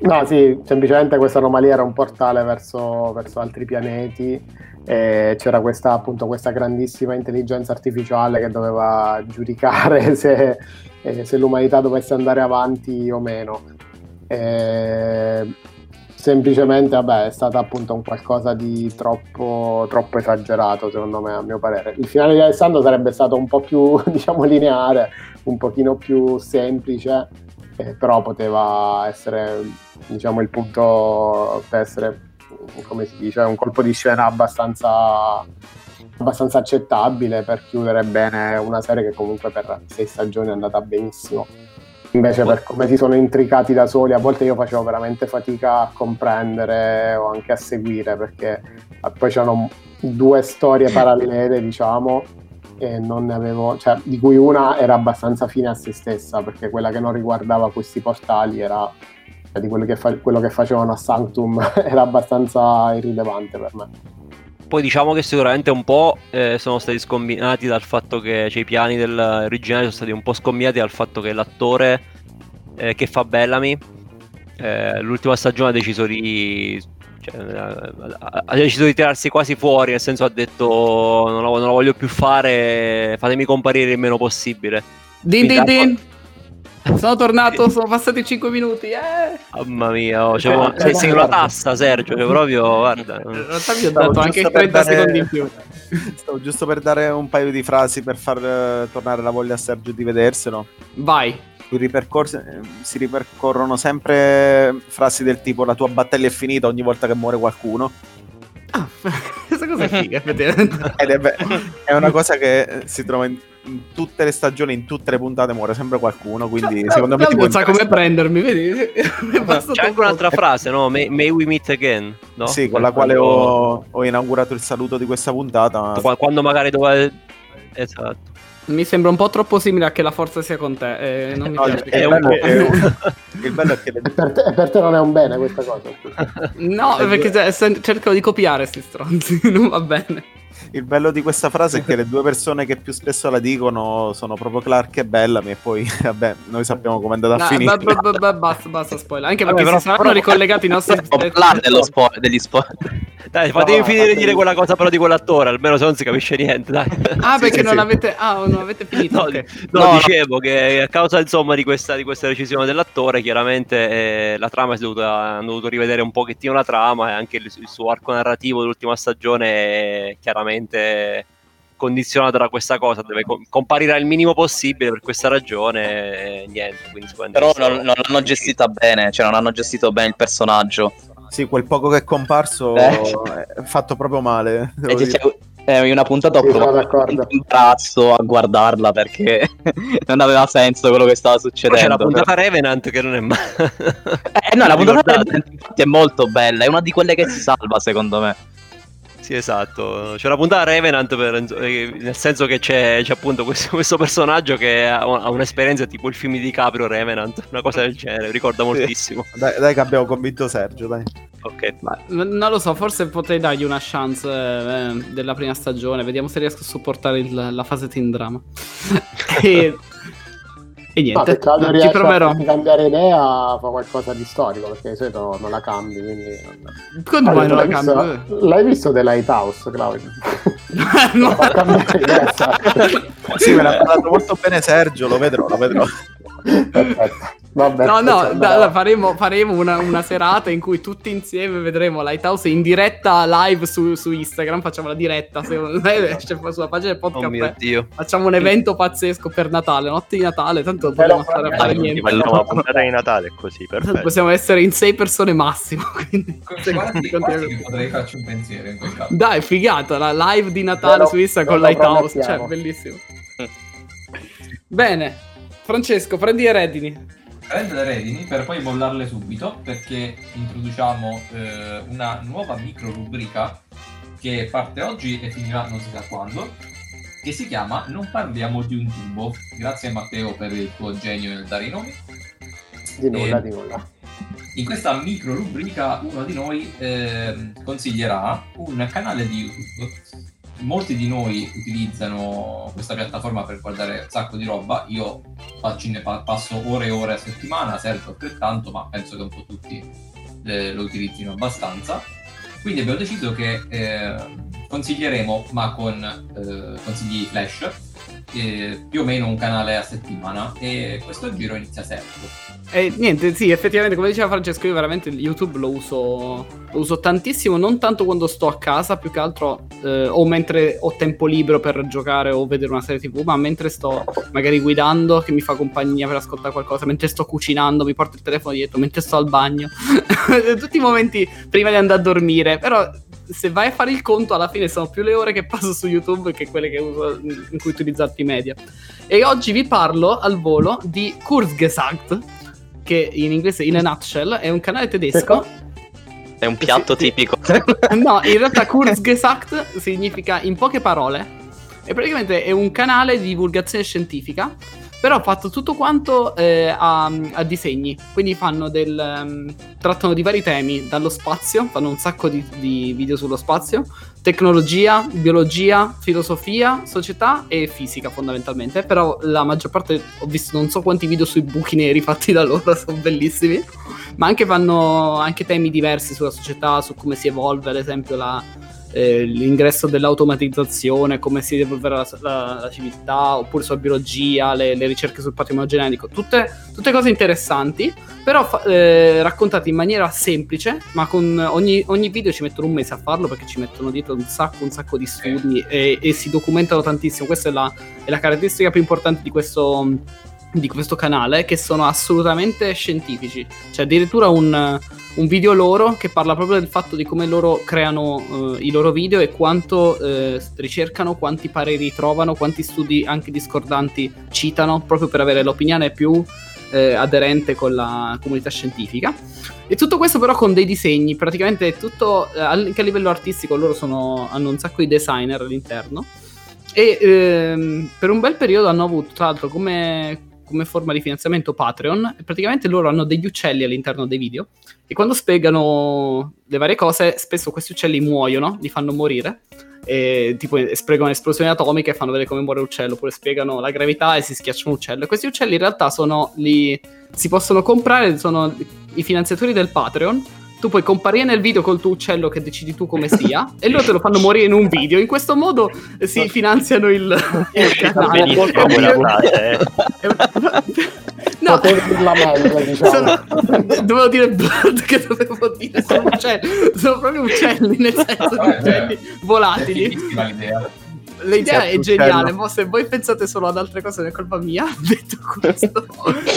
No, sì, semplicemente questa anomalia era un portale verso altri pianeti, e c'era questa, appunto, questa grandissima intelligenza artificiale che doveva giudicare se l'umanità dovesse andare avanti o meno. Semplicemente, vabbè, è stata appunto un qualcosa di troppo esagerato, secondo me, a mio parere. Il finale di Alessandro sarebbe stato un po' più, diciamo, lineare, un pochino più semplice, però poteva essere, diciamo, il punto per essere, come si dice, un colpo di scena abbastanza accettabile per chiudere bene una serie che comunque per 6 stagioni è andata benissimo. Invece per come si sono intricati da soli, a volte io facevo veramente fatica a comprendere o anche a seguire, perché poi c'erano 2 storie parallele, diciamo, e non ne avevo, cioè, di cui una era abbastanza fine a se stessa, perché quella che non riguardava questi portali era, cioè, di quello che facevano a Sanctum era abbastanza irrilevante per me. Poi diciamo che sicuramente un po' sono stati scombinati dal fatto che, cioè, i piani originali sono stati un po' scombinati dal fatto che l'attore che fa Bellamy, l'ultima stagione ha deciso di, cioè, ha deciso di tirarsi quasi fuori, nel senso ha detto non la voglio più fare, fatemi comparire il meno possibile. Din din din! Sono tornato, sono passati 5 minuti. Mamma mia, sei una tassa, Sergio, che proprio, guarda. In realtà mi ho dato anche 30 secondi in più. Stavo giusto per dare un paio di frasi per far tornare la voglia a Sergio di vederselo. Vai. Si ripercorrono sempre frasi del tipo: la tua battaglia è finita ogni volta che muore qualcuno. Ah, questa cosa è figa, effettivamente. Ed è una cosa che si trova in tutte le stagioni, in tutte le puntate muore sempre qualcuno, quindi secondo me non sa come prendermi, vedi? C'è anche un'altra frase, no? May we meet again, no? Sì, con la quale ho inaugurato il saluto di questa puntata. Quando magari doveva... Esatto. Mi sembra un po' troppo simile a Che la forza sia con te. Non mi piace. Il bello è che per te non è un bene questa cosa. No, perché cercano di copiare sti stronzi, non va bene. Il bello di questa frase è che le due persone che più spesso la dicono sono proprio Clarke e Bellamy, e poi vabbè, noi sappiamo com'è andata a finire. Basta spoiler, anche perché si saranno ricollegati i nostri degli spoiler. Dai, fatevi finire di dire quella cosa però di quell'attore, almeno se non si capisce niente, dai. Ah, perché non avete finito. Dicevo che a causa insomma di questa decisione dell'attore, chiaramente la trama hanno dovuto rivedere un pochettino la trama, e anche il suo arco narrativo dell'ultima stagione è chiaramente condizionato da questa cosa, deve comparire al minimo possibile, per questa ragione niente, quindi però non l'hanno gestita bene, cioè non hanno gestito bene il personaggio. Sì, quel poco che è comparso è fatto proprio male. In una puntata ho provato un imbarazzo a guardarla perché non aveva senso quello che stava succedendo. C'è la puntata Revenant che non è male. No, la puntata Revenant infatti è molto bella, è una di quelle che si salva secondo me. Sì, esatto, c'è la puntata Revenant nel senso che c'è appunto questo personaggio che ha un'esperienza tipo il film di Caprio Revenant, una cosa del genere, ricorda moltissimo. Dai che abbiamo convinto Sergio, dai. Ok, vai. Non lo so, forse potrei dargli una chance della prima stagione, vediamo se riesco a sopportare la fase teen drama. E niente, ci proverò. A cambiare idea, fa qualcosa di storico, perché di solito non la cambi, quindi... Come mai non la cambi? L'hai visto The Lighthouse, Claudio? No! Sì, me l'ha parlato molto bene Sergio, lo vedrò. Perfetto. Vabbè, faremo una serata in cui tutti insieme vedremo Lighthouse in diretta live su Instagram, facciamo la diretta sulla pagina del podcast. Oh mio Dio. Facciamo un evento pazzesco per Natale, notte di Natale, tanto dobbiamo stare a fare niente. Una puntata di Natale così, perfetto. Possiamo essere in 6 persone massimo, quindi quasi potrei farci un pensiero in quel caso. Dai, figata, la live di Natale su Instagram con Lighthouse, cioè bellissimo. Bene, Francesco, prendi le redini. Prendo le redini per poi bollarle subito, perché introduciamo una nuova micro rubrica che parte oggi e finirà non si sa quando, che si chiama Non parliamo di un tubo. Grazie Matteo per il tuo genio nel dare i nomi. Di nulla. In questa micro rubrica uno di noi consiglierà un canale di YouTube. Molti di noi utilizzano questa piattaforma per guardare un sacco di roba, io passo ore e ore a settimana, Sergio altrettanto, ma penso che un po' tutti lo utilizzino abbastanza. Quindi abbiamo deciso che consiglieremo, ma con consigli flash, più o meno un canale a settimana, e questo giro inizia Sergio. Niente, sì, effettivamente come diceva Francesco, io veramente YouTube lo uso tantissimo, non tanto quando sto a casa, più che altro o mentre ho tempo libero per giocare o vedere una serie TV, ma mentre sto magari guidando, che mi fa compagnia per ascoltare qualcosa, mentre sto cucinando, mi porto il telefono dietro, mentre sto al bagno, tutti i momenti prima di andare a dormire. Però se vai a fare il conto, alla fine sono più le ore che passo su YouTube che quelle che uso in cui utilizzo altri media. E oggi vi parlo al volo di Kurzgesagt, che in inglese in a nutshell è un canale tedesco. È un piatto tipico. No, in realtà Kurzgesagt significa in poche parole, e praticamente è un canale di divulgazione scientifica, però fatto tutto quanto a disegni, quindi trattano di vari temi, dallo spazio, fanno un sacco di video sullo spazio, tecnologia, biologia, filosofia, società e fisica fondamentalmente, però la maggior parte ho visto non so quanti video sui buchi neri fatti da loro, sono bellissimi, ma anche fanno anche temi diversi sulla società, su come si evolve ad esempio la l'ingresso dell'automatizzazione, come si evolverà la civiltà, oppure sulla biologia, le ricerche sul patrimonio genetico, tutte cose interessanti, però raccontate in maniera semplice, ma con ogni video ci mettono un mese a farlo, perché ci mettono dietro un sacco di studi e si documentano tantissimo. Questa è la caratteristica più importante di questo canale, che sono assolutamente scientifici. C'è addirittura un video loro che parla proprio del fatto di come loro creano i loro video e quanto ricercano, quanti pareri trovano, quanti studi anche discordanti citano, proprio per avere l'opinione più aderente con la comunità scientifica. E tutto questo però con dei disegni, praticamente tutto, anche a livello artistico loro hanno un sacco di designer all'interno, e per un bel periodo hanno avuto, tra l'altro, come forma di finanziamento Patreon. Praticamente loro hanno degli uccelli all'interno dei video, e quando spiegano le varie cose spesso questi uccelli muoiono, li fanno morire, e tipo spiegano esplosioni atomiche e fanno vedere come muore l'uccello, oppure spiegano la gravità e si schiacciano un uccello. E questi uccelli in realtà si possono comprare, sono i finanziatori del Patreon. Tu puoi comparire nel video col tuo uccello che decidi tu come sia e loro te lo fanno morire in un video. In questo modo si finanziano il canale. No, dovevo dire bird, che dovevo dire sono proprio uccelli, nel senso uccelli volatili. L'idea è geniale, se voi pensate solo ad altre cose non è colpa mia. Detto questo,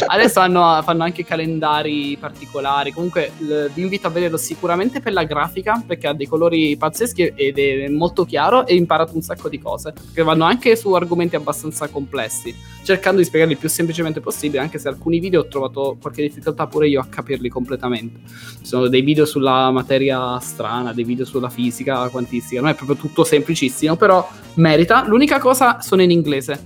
adesso fanno anche calendari particolari. Comunque vi invito a vederlo sicuramente per la grafica, perché ha dei colori pazzeschi ed è molto chiaro, e imparate un sacco di cose, che vanno anche su argomenti abbastanza complessi, cercando di spiegarli il più semplicemente possibile, anche se alcuni video ho trovato qualche difficoltà pure io a capirli completamente. Ci sono dei video sulla materia strana, dei video sulla fisica quantistica, non è proprio tutto semplicissimo, però l'unica cosa sono in inglese,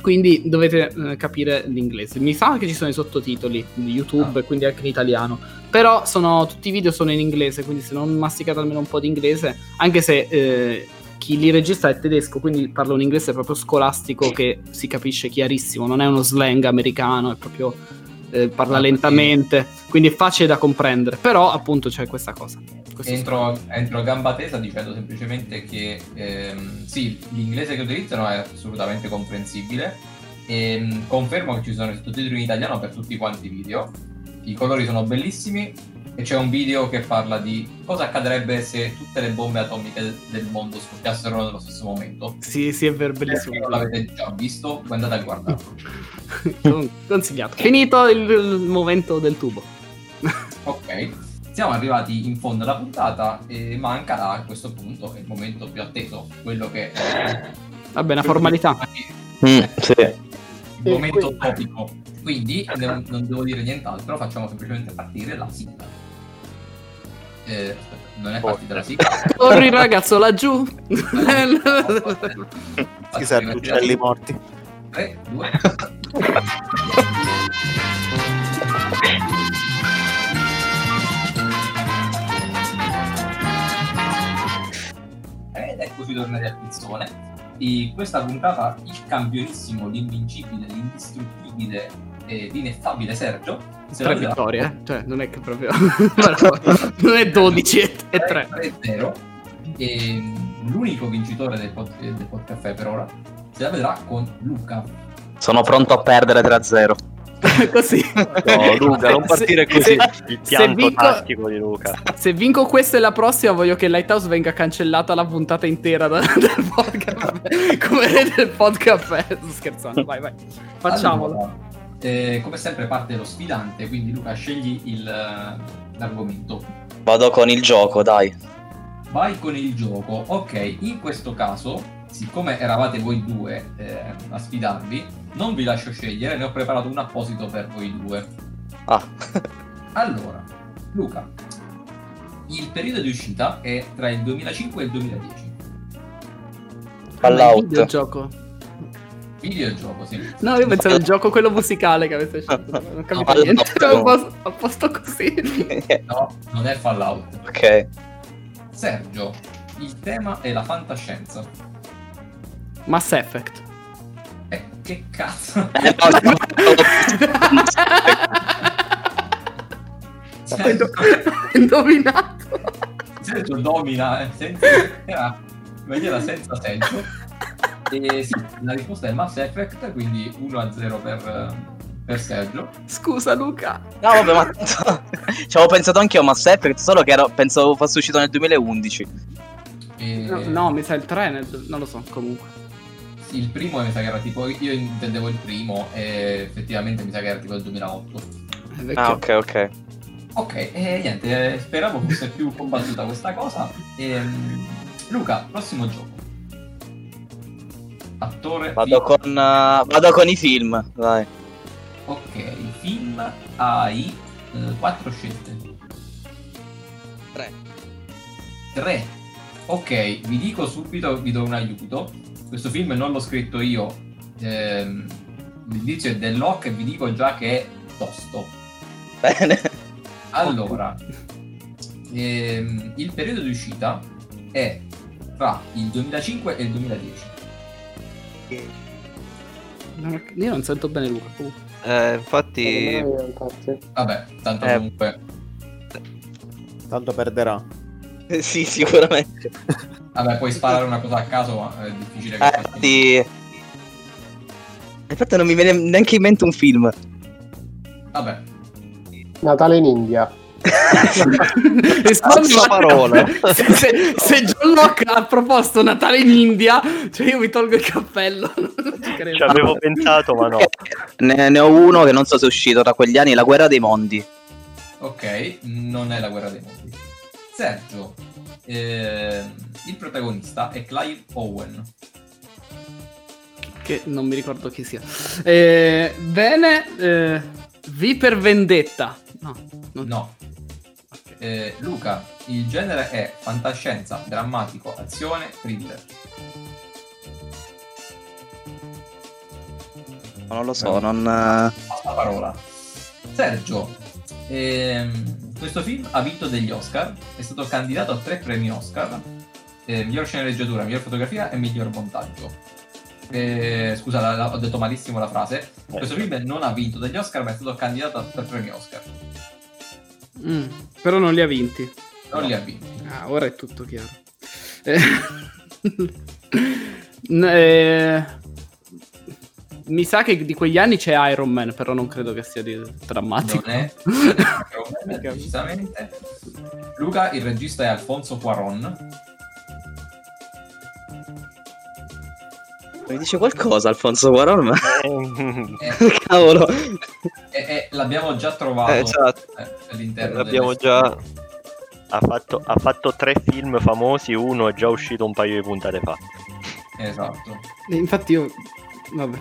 quindi dovete capire l'inglese. Mi sa che ci sono i sottotitoli di YouTube, quindi anche in italiano, però tutti i video sono in inglese, quindi se non masticate almeno un po' di inglese, anche se chi li regista è tedesco, quindi parla un inglese proprio scolastico che si capisce chiarissimo, non è uno slang americano, è proprio parla lentamente, quindi è facile da comprendere, però appunto c'è questa cosa. Entro gamba tesa dicendo semplicemente che sì, l'inglese che utilizzano è assolutamente comprensibile, e confermo che ci sono i sottotitoli in italiano per tutti quanti i video. I colori sono bellissimi, e c'è un video che parla di cosa accadrebbe se tutte le bombe atomiche del mondo scoppiassero nello stesso momento. Sì, è vero, bellissimo. Se non l'avete già visto, andate a guardarlo. Consigliato. Finito il momento del tubo. Ok. Siamo arrivati in fondo alla puntata e manca a questo punto il momento più atteso, quello che è una formalità. Il momento topico. Quindi non devo dire nient'altro, facciamo semplicemente partire la sigla. Non è partita la sigla. Corri ragazzo laggiù. Chi serve uccelli morti? 3, 2. Ecco, ci tornerei al pizzone. E questa puntata il campionissimo, l'invincibile, l'indistruttibile e l'ineffabile Sergio. 3 vittorie, cioè non è che proprio non è 12 e 3. 3-0. E l'unico vincitore del Podcaffè per ora se la vedrà con Luca. Sono pronto a perdere 3-0. Così no, Luca, non partire così. Il pianto tattico di Luca. Se vinco questa e la prossima, voglio che Lighthouse venga cancellata la puntata intera dal podcast. Come nel podcast. Sto scherzando, vai. Facciamolo. Allora, come sempre parte lo sfidante, quindi Luca scegli l'argomento. Vado con il gioco, dai. Vai con il gioco. Ok, in questo caso, siccome eravate voi due a sfidarvi, non vi lascio scegliere, ne ho preparato un apposito per voi due. Allora, Luca, il periodo di uscita è tra il 2005 e il 2010. Fallout. Videogioco, sì. No, io pensavo al gioco quello musicale che avete scelto. Non capito niente, a posto così. No, non è Fallout. Ok. Sergio, il tema è la fantascienza. Mass Effect. Che cazzo? Ho indovinato. Sergio domina senza maniera senza senso. E sì, la risposta è Mass Effect, quindi 1-0 per Sergio. Scusa Luca. No vabbè, ma ci avevo pensato anch'io a Mass Effect, solo che pensavo fosse uscito nel 2011. No, mi sa il 3 non lo so, comunque. Il primo mi sa che era tipo, io intendevo il primo e effettivamente mi sa che era tipo il 2008. Ah ok, niente, speravo fosse più combattuta questa cosa. Luca, prossimo gioco. Attore. Vado con i film, vai. Ok, film, hai 4 scelte. 3. Ok, vi dico subito, vi do un aiuto. Questo film non l'ho scritto io, l'indice è dell'Oc e vi dico già che è tosto. Bene. Allora, il periodo di uscita è tra il 2005 e il 2010. Io non sento bene Luca. Infatti... Vabbè, tanto comunque... Tanto perderà. Sì, sicuramente. Vabbè, puoi sparare una cosa a caso, ma è difficile che sì. Infatti non mi viene neanche in mente un film. Vabbè. Natale in India. Cazzo parola. Se John Locke ha proposto Natale in India, cioè io mi tolgo il cappello. Non ci credo. Ci avevo pensato, ma no. Ne ho uno che non so se è uscito da quegli anni, La guerra dei mondi. Ok, non è La guerra dei mondi. Sergio, il protagonista è Clive Owen. Che non mi ricordo chi sia. Bene, V per Vendetta. No. Okay. Luca, il genere è fantascienza, drammatico, azione, thriller. Non lo so, non... Basta parola. Sergio, questo film ha vinto degli Oscar, è stato candidato a 3 premi Oscar, miglior sceneggiatura, miglior fotografia e miglior montaggio. Scusa, ho detto malissimo la frase. Questo film non ha vinto degli Oscar, ma è stato candidato a 3 premi Oscar. Però non li ha vinti. Non li ha vinti. Ah, ora è tutto chiaro. Mi sa che di quegli anni c'è Iron Man, però non credo che sia drammatico. Non è Iron Man, precisamente. Luca, il regista è Alfonso Cuarón. Mi dice qualcosa Alfonso Cuarón? Ma... Cavolo! L'abbiamo già trovato all'interno. L'abbiamo già... Ha fatto 3 film famosi, uno è già uscito un paio di puntate fa. Esatto. Infatti io... Vabbè.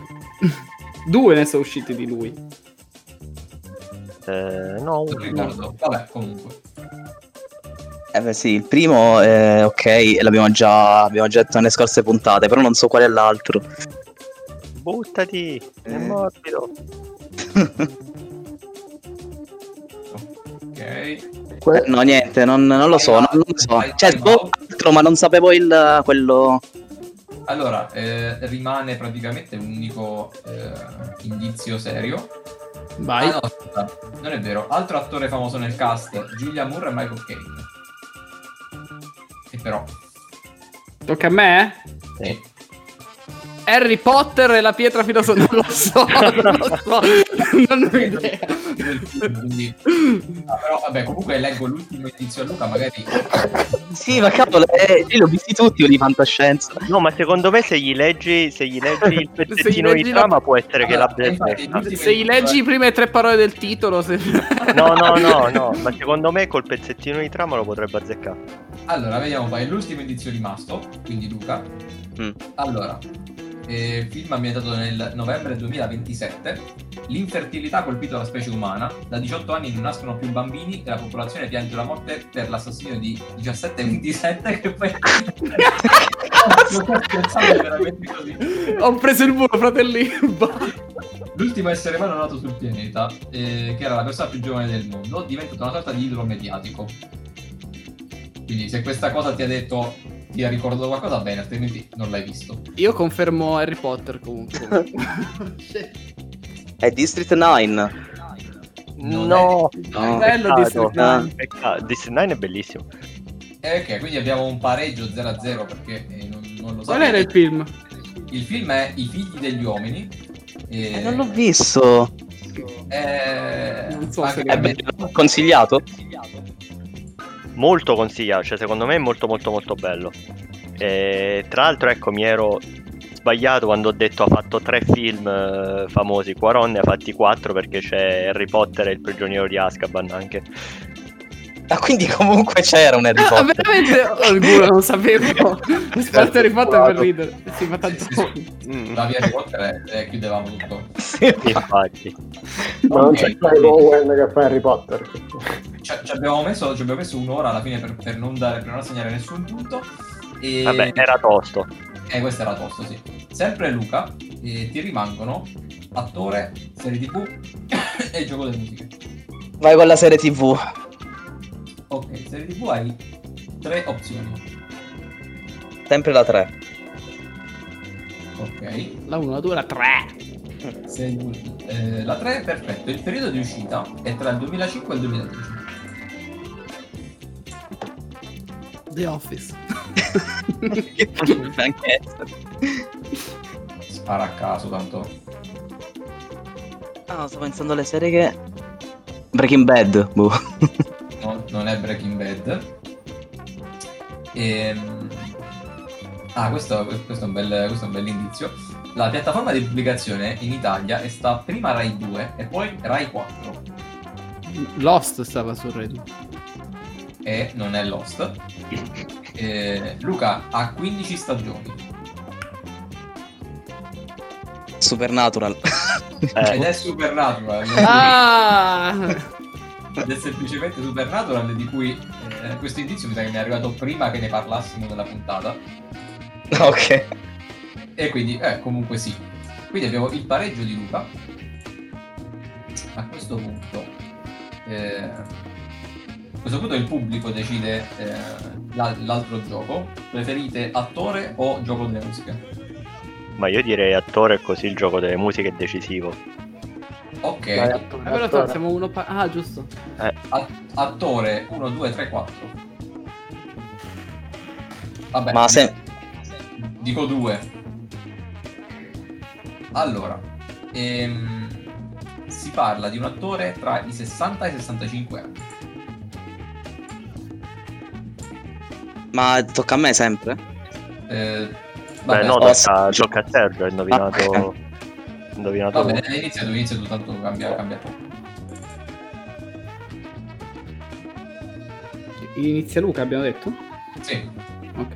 2 ne sono usciti di lui. No, uno. Vabbè, comunque. Beh sì, il primo ok, l'abbiamo già detto nelle scorse puntate, però non so qual è l'altro. Buttati, è morbido. Ok. No, niente, non lo so, non lo so. Cioè, altro, ma non sapevo il quello. Allora, rimane praticamente un unico indizio serio. Vai. Ah, no, scusa, non è vero. Altro attore famoso nel cast, Julia Moore e Michael Caine. E però... Tocca a me? Sì. Harry Potter e la pietra filosofale. Non lo so. Non ho idea. Però vabbè, comunque leggo l'ultimo indizio a Luca, magari. Sì, ma cavolo, io li ho visti tutti di fantascienza. No, ma secondo me se gli leggi il pezzettino di trama può essere che l'abbia. Se gli leggi le prime 3 parole del titolo, se... No, ma secondo me col pezzettino di trama lo potrebbe azzeccare. Allora, vediamo, ma è l'ultimo indizio rimasto, quindi Luca. Allora, il film ambientato nel novembre 2027, l'infertilità ha colpito la specie umana, da 18 anni non nascono più bambini e la popolazione piange la morte per l'assassinio di 1727 che poi... veramente così. Ho preso il muro, fratellino. L'ultimo essere umano nato sul pianeta, che era la persona più giovane del mondo, diventata una sorta di idolo mediatico. Quindi se questa cosa ti ha detto, ti ha ricordato qualcosa, bene, altrimenti non l'hai visto. Io confermo Harry Potter comunque. È District 9. No, è bello District 9. District 9 è bellissimo. Ok, quindi abbiamo un pareggio 0-0 perché non lo so. Qual era il film? Il film è I figli degli uomini. Non l'ho visto. Non so se è bello. Consigliato? Molto consigliato, cioè secondo me è molto molto molto bello. Tra l'altro, ecco, mi ero sbagliato quando ho detto ha fatto 3 film famosi. Cuaron ne ha fatti 4 perché c'è Harry Potter e il prigioniero di Azkaban anche. Ah, quindi comunque c'era un Harry Potter. Ah, veramente? Orgullo, non sapevo. Mi spalto Harry Potter per ridere. Sì, ma tanto... Sì. La via Harry Potter chiudevamo tutto. Sì, infatti. Ma non c'è Clive Owen che fa Harry Potter. Ci abbiamo messo un'ora alla fine per non assegnare nessun punto. E... Vabbè, era tosto. Questo era tosto, sì. Sempre Luca, ti rimangono attore, serie TV e gioco delle musiche. Vai con la serie TV. Ok, serie TV hai 3 opzioni. Sempre la 3. Ok. La 1, la 2, la 3. La 3, perfetto. Il periodo di uscita è tra il 2005 e il 2013. The Office. Anche spara a caso, tanto. No, sto pensando alle serie che... Breaking Bad, boh. No, non è Breaking Bad. Questo è un bel indizio. La piattaforma di pubblicazione in Italia è sta prima Rai 2 e poi Rai 4. Lost stava su Rai 2. E non è Lost. Luca ha 15 stagioni. Supernatural. Ed è Supernatural. Ah! Ed è semplicemente Supernatural, di cui questo indizio mi sa che mi è arrivato prima che ne parlassimo della puntata. Ok. E quindi, comunque sì. Quindi abbiamo il pareggio di Luca. A questo punto il pubblico decide l'altro gioco. Preferite attore o gioco delle musiche? Ma io direi attore, così il gioco delle musiche è decisivo. Ok. Dai, attore. Siamo uno giusto. Attore 1, 2, 3, 4. Vabbè. Ma se... Dico 2. Allora, si parla di un attore tra i 60 e i 65 anni. Ma tocca a me sempre? Vabbè, no, tocca a Sergio, hai indovinato... Okay. Indovinato. Vabbè, inizia tu, tanto cambia. Inizia Luca, abbiamo detto? Sì. Ok.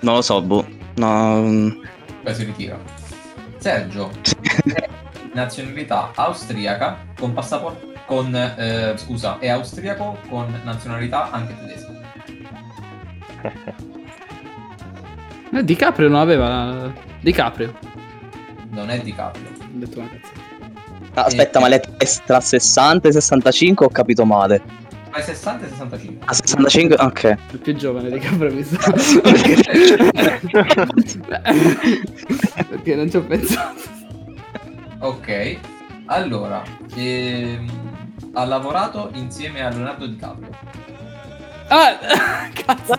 Non lo so, boh. No. Poi si ritira. Sergio, nazionalità austriaca con passaporto è austriaco con nazionalità anche tedesca. Di Caprio non aveva Di Caprio. Non è Di Caprio. Ho detto una cazzata. Aspetta, ma le tra 60 e 65 ho capito male. Tra 60 e 65. A 65, ok. Il più giovane Di Caprio mi sa. Perché non ci ho pensato. Ok. Allora, ha lavorato insieme a Leonardo Di Caprio. Cazzo.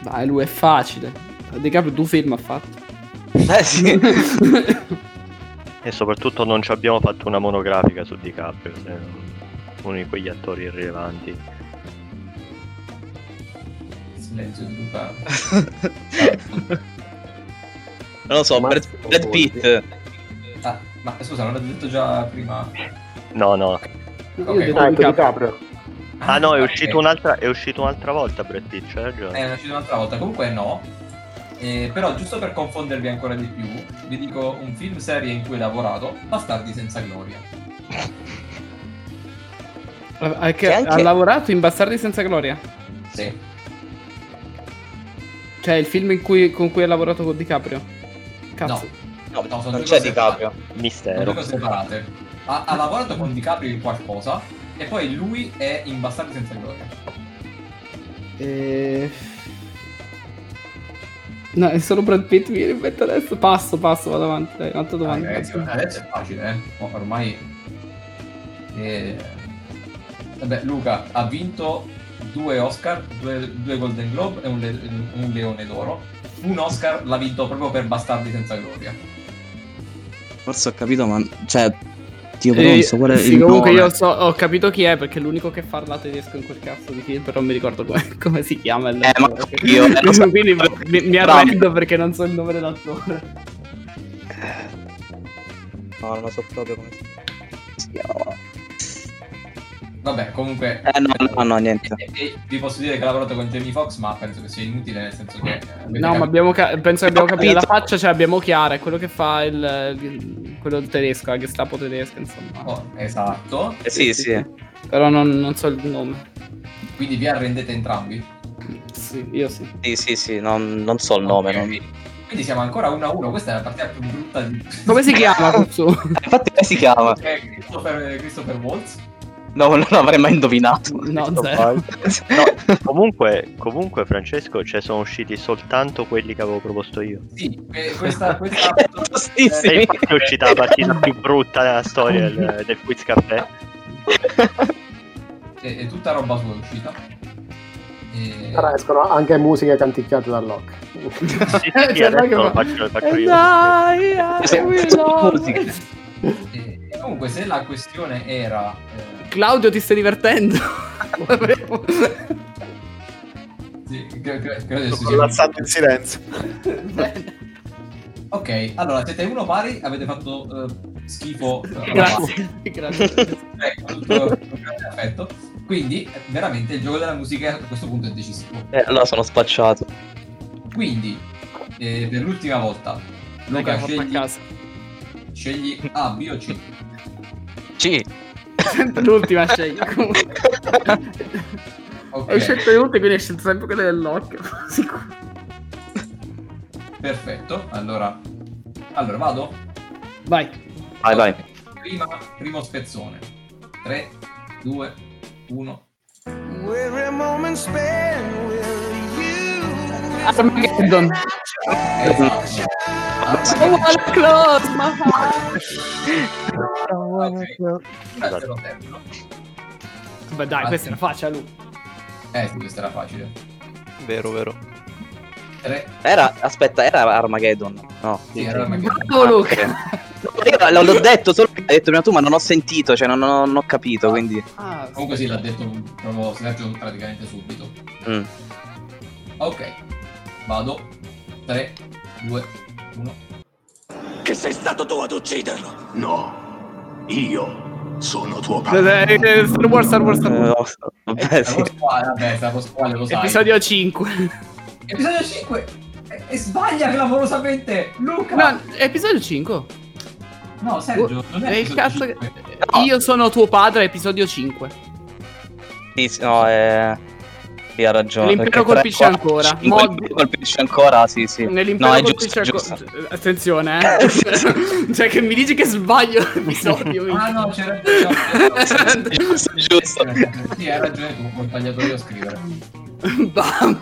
Dai, lui è facile. Di Caprio 2 film ha fatto. Sì. E soprattutto non ci abbiamo fatto una monografica su Di Caprio, uno di quegli attori irrilevanti. Silenzio di Luca. Non lo so, Brad Pitt. Ma scusa, non l'ho detto già prima? No. Okay. Di Caprio. Ah no, è uscito un'altra volta Brad Pitt, c'hai ragione. È uscito un'altra volta, comunque no. Però giusto per confondervi ancora di più, vi dico un film serie in cui ha lavorato, Bastardi senza gloria. Ha lavorato in Bastardi senza gloria? Sì. Cioè il film con cui ha lavorato con Di Caprio? Cazzo. No, sono non c'è Di Caprio. Mistero. Sono due cose separate. Ha lavorato con Di Caprio in qualcosa. E poi lui è in Bastardi senza gloria. No, è solo Brad Pitt, mi ripeto adesso. Passo, vado avanti. Dai, un'altra domanda. Ragazzi, adesso è facile, eh. Ormai Vabbè, Luca ha vinto 2 Oscar, 2 Golden Globe e un Leone d'Oro. Un Oscar l'ha vinto proprio per Bastardi senza gloria. Forse ho capito, ma cioè Dio, però non so qual è il comunque nome. Io so, ho capito chi è, perché è l'unico che parla tedesco in quel cazzo di film, però non mi ricordo come si chiama. Ma io quindi mi arrendo perché non so il nome dell'attore. No, non lo so proprio come si chiama. Vabbè, comunque no, niente. Vi posso dire che ho lavorato con Jamie Foxx, ma penso che sia inutile, nel senso che ma penso che abbiamo capito la faccia, ce l'abbiamo chiara, è quello che fa quello tedesco, la Gestapo tedesca, insomma. Oh, esatto. Sì. Però non so il nome. Quindi vi arrendete entrambi? Sì, io sì. Sì, non so il nome, okay. Quindi siamo ancora 1-1, questa è la partita più brutta di... Come si chiama? Infatti come si chiama? Christopher Waltz. No, non avrei mai indovinato. No, zero. No, comunque Francesco, cioè, sono usciti soltanto quelli che avevo proposto io. Sì, questa sì. È uscita la partita più brutta della storia del Quiz Caffè. È tutta roba sua uscita. Però escono anche musiche canticchiate da Locke. Sì, adesso lo faccio io. Dai, comunque, se la questione era... Claudio, ti stai divertendo? Sì, credo sto collassato in silenzio. Ok, allora siete 1 pari, avete fatto schifo. Grazie. Con grande affetto. Quindi, veramente, il gioco della musica a questo punto è decisivo. Allora sono spacciato. Quindi, per l'ultima volta, Luca, scegli A, B o C? C. L'ultima scegli. Okay. Hai scelto tutte, quindi hai scelto sempre quelle dell'occhio. Perfetto, allora vado? Vai. Primo spezzone. 3, 2, 1. Armageddon. Beh, dai, questa era facile, lui. Questa era facile. Vero. Era Armageddon. No, sì, era Armageddon. Bravo, Luca. No, l'ho detto, solo che hai detto prima tu, ma non ho sentito, cioè non ho capito, quindi. Comunque sì, l'ha detto proprio Sergio praticamente subito. Ok, vado. 3, 2, 1. Che sei stato tu ad ucciderlo? No, io sono tuo padre. Star Wars. Vabbè, Star Wars, lo sai. Episodio 5. Episodio 5? E sbaglia clamorosamente, Luca. No, episodio 5. No, Sergio, non è il cazzo 5. No. Io sono tuo padre, episodio 5. No, ha ragione. L'impero colpisce ancora. L'impero colpisce ancora, sì. Nell'impero colpisce ancora. Attenzione, Cioè, che mi dici che sbaglio l'episodio. No, c'era giusto. Sì, hai ragione tu, ho sbagliato io a scrivere. Bam,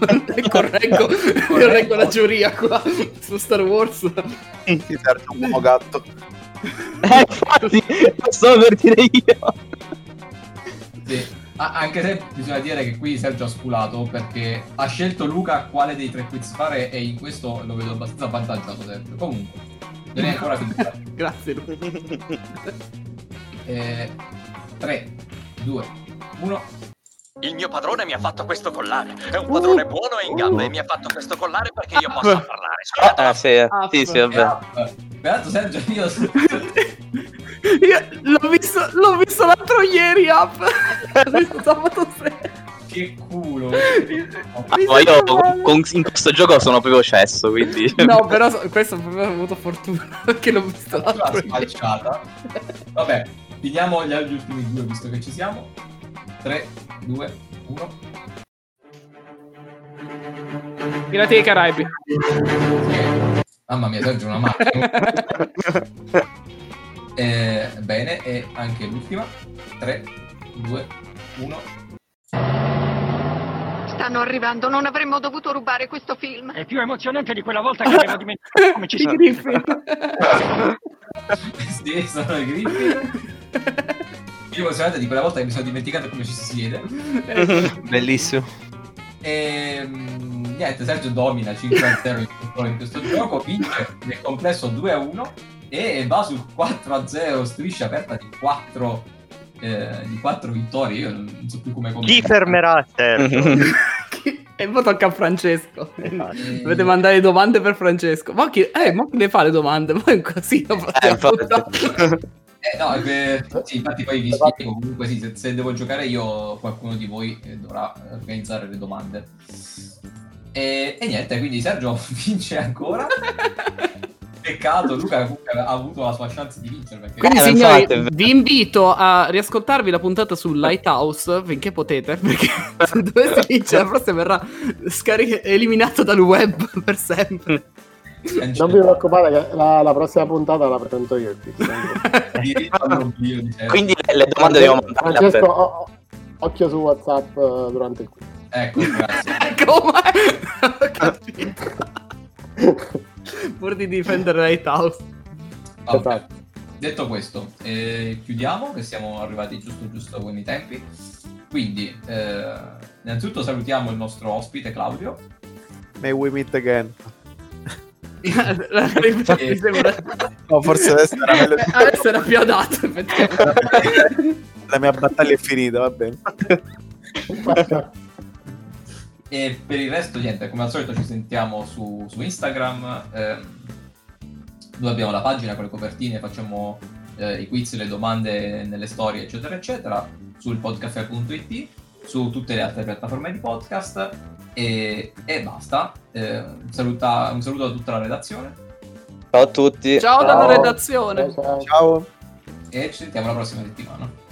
correggo la giuria qua su Star Wars. Sì, certo, un uomo gatto. Infatti, lo stavo per dire io. Sì. Anche se bisogna dire che qui Sergio ha spulato, perché ha scelto Luca quale dei 3 quiz fare, e in questo lo vedo abbastanza avvantaggiato, Sergio. Comunque, non è ancora finita. Grazie, Luca. 3, 2, 1. Il mio padrone mi ha fatto questo collare. È un padrone buono e in gamba, e mi ha fatto questo collare perché io posso parlare. Scusate, sì, vabbè. Beato Sergio, io l'ho visto l'altro ieri, Up. Sabato sera. Che culo. Io in questo gioco sono proprio cesso, quindi. No, però questo ho avuto fortuna perché l'ho visto l'altro ieri. Vabbè, finiamo gli ultimi 2 visto che ci siamo. 3, 2, 1. Pirati dei Caraibi. Mamma mia, Sergio, una macchina. Bene, e anche l'ultima. 3, 2, 1. Stanno arrivando, non avremmo dovuto rubare questo film. È più emozionante di quella volta che avevo dimenticato come ci sono. I Griffin. Sì, sono i Griffin. Io personalmente di quella volta che mi sono dimenticato come ci si siede. Bellissimo. E niente, Sergio domina 5-0 in questo gioco, vince nel complesso 2-1 e va sul 4-0, striscia aperta di 4 vittorie. Io non so più come commentare. Chi fermerà Sergio? E poi tocca a Francesco. Dovete mandare domande per Francesco. Ma chi ne fa le domande? Ma è così. No, sì, infatti poi vi spiego comunque sì, se devo giocare io qualcuno di voi dovrà organizzare le domande e niente, quindi Sergio vince ancora. Peccato, Luca comunque ha avuto la sua chance di vincere perché... Quindi signori, vi invito a riascoltarvi la puntata su Lighthouse finché potete, perché se dovesse vincere forse verrà eliminato dal web per sempre. Non vi preoccupate che la prossima puntata la prendo io. Quindi le domande devo mandare Francesco, occhio su WhatsApp durante il quiz. Ecco, grazie. Pur di difendere Lighthouse. Okay. Detto questo, chiudiamo che siamo arrivati giusto con i tempi. Quindi, innanzitutto salutiamo il nostro ospite Claudio. May we meet again. No, forse adesso era più adatto. La mia battaglia è finita, va bene. E per il resto niente, come al solito ci sentiamo su Instagram, dove abbiamo la pagina con le copertine, facciamo i quiz, le domande nelle storie eccetera eccetera, sul podcaffè.it, su tutte le altre piattaforme di podcast. E basta. Un saluto a tutta la redazione. Ciao a tutti. Ciao. Dalla redazione. Ciao. E ci sentiamo la prossima settimana.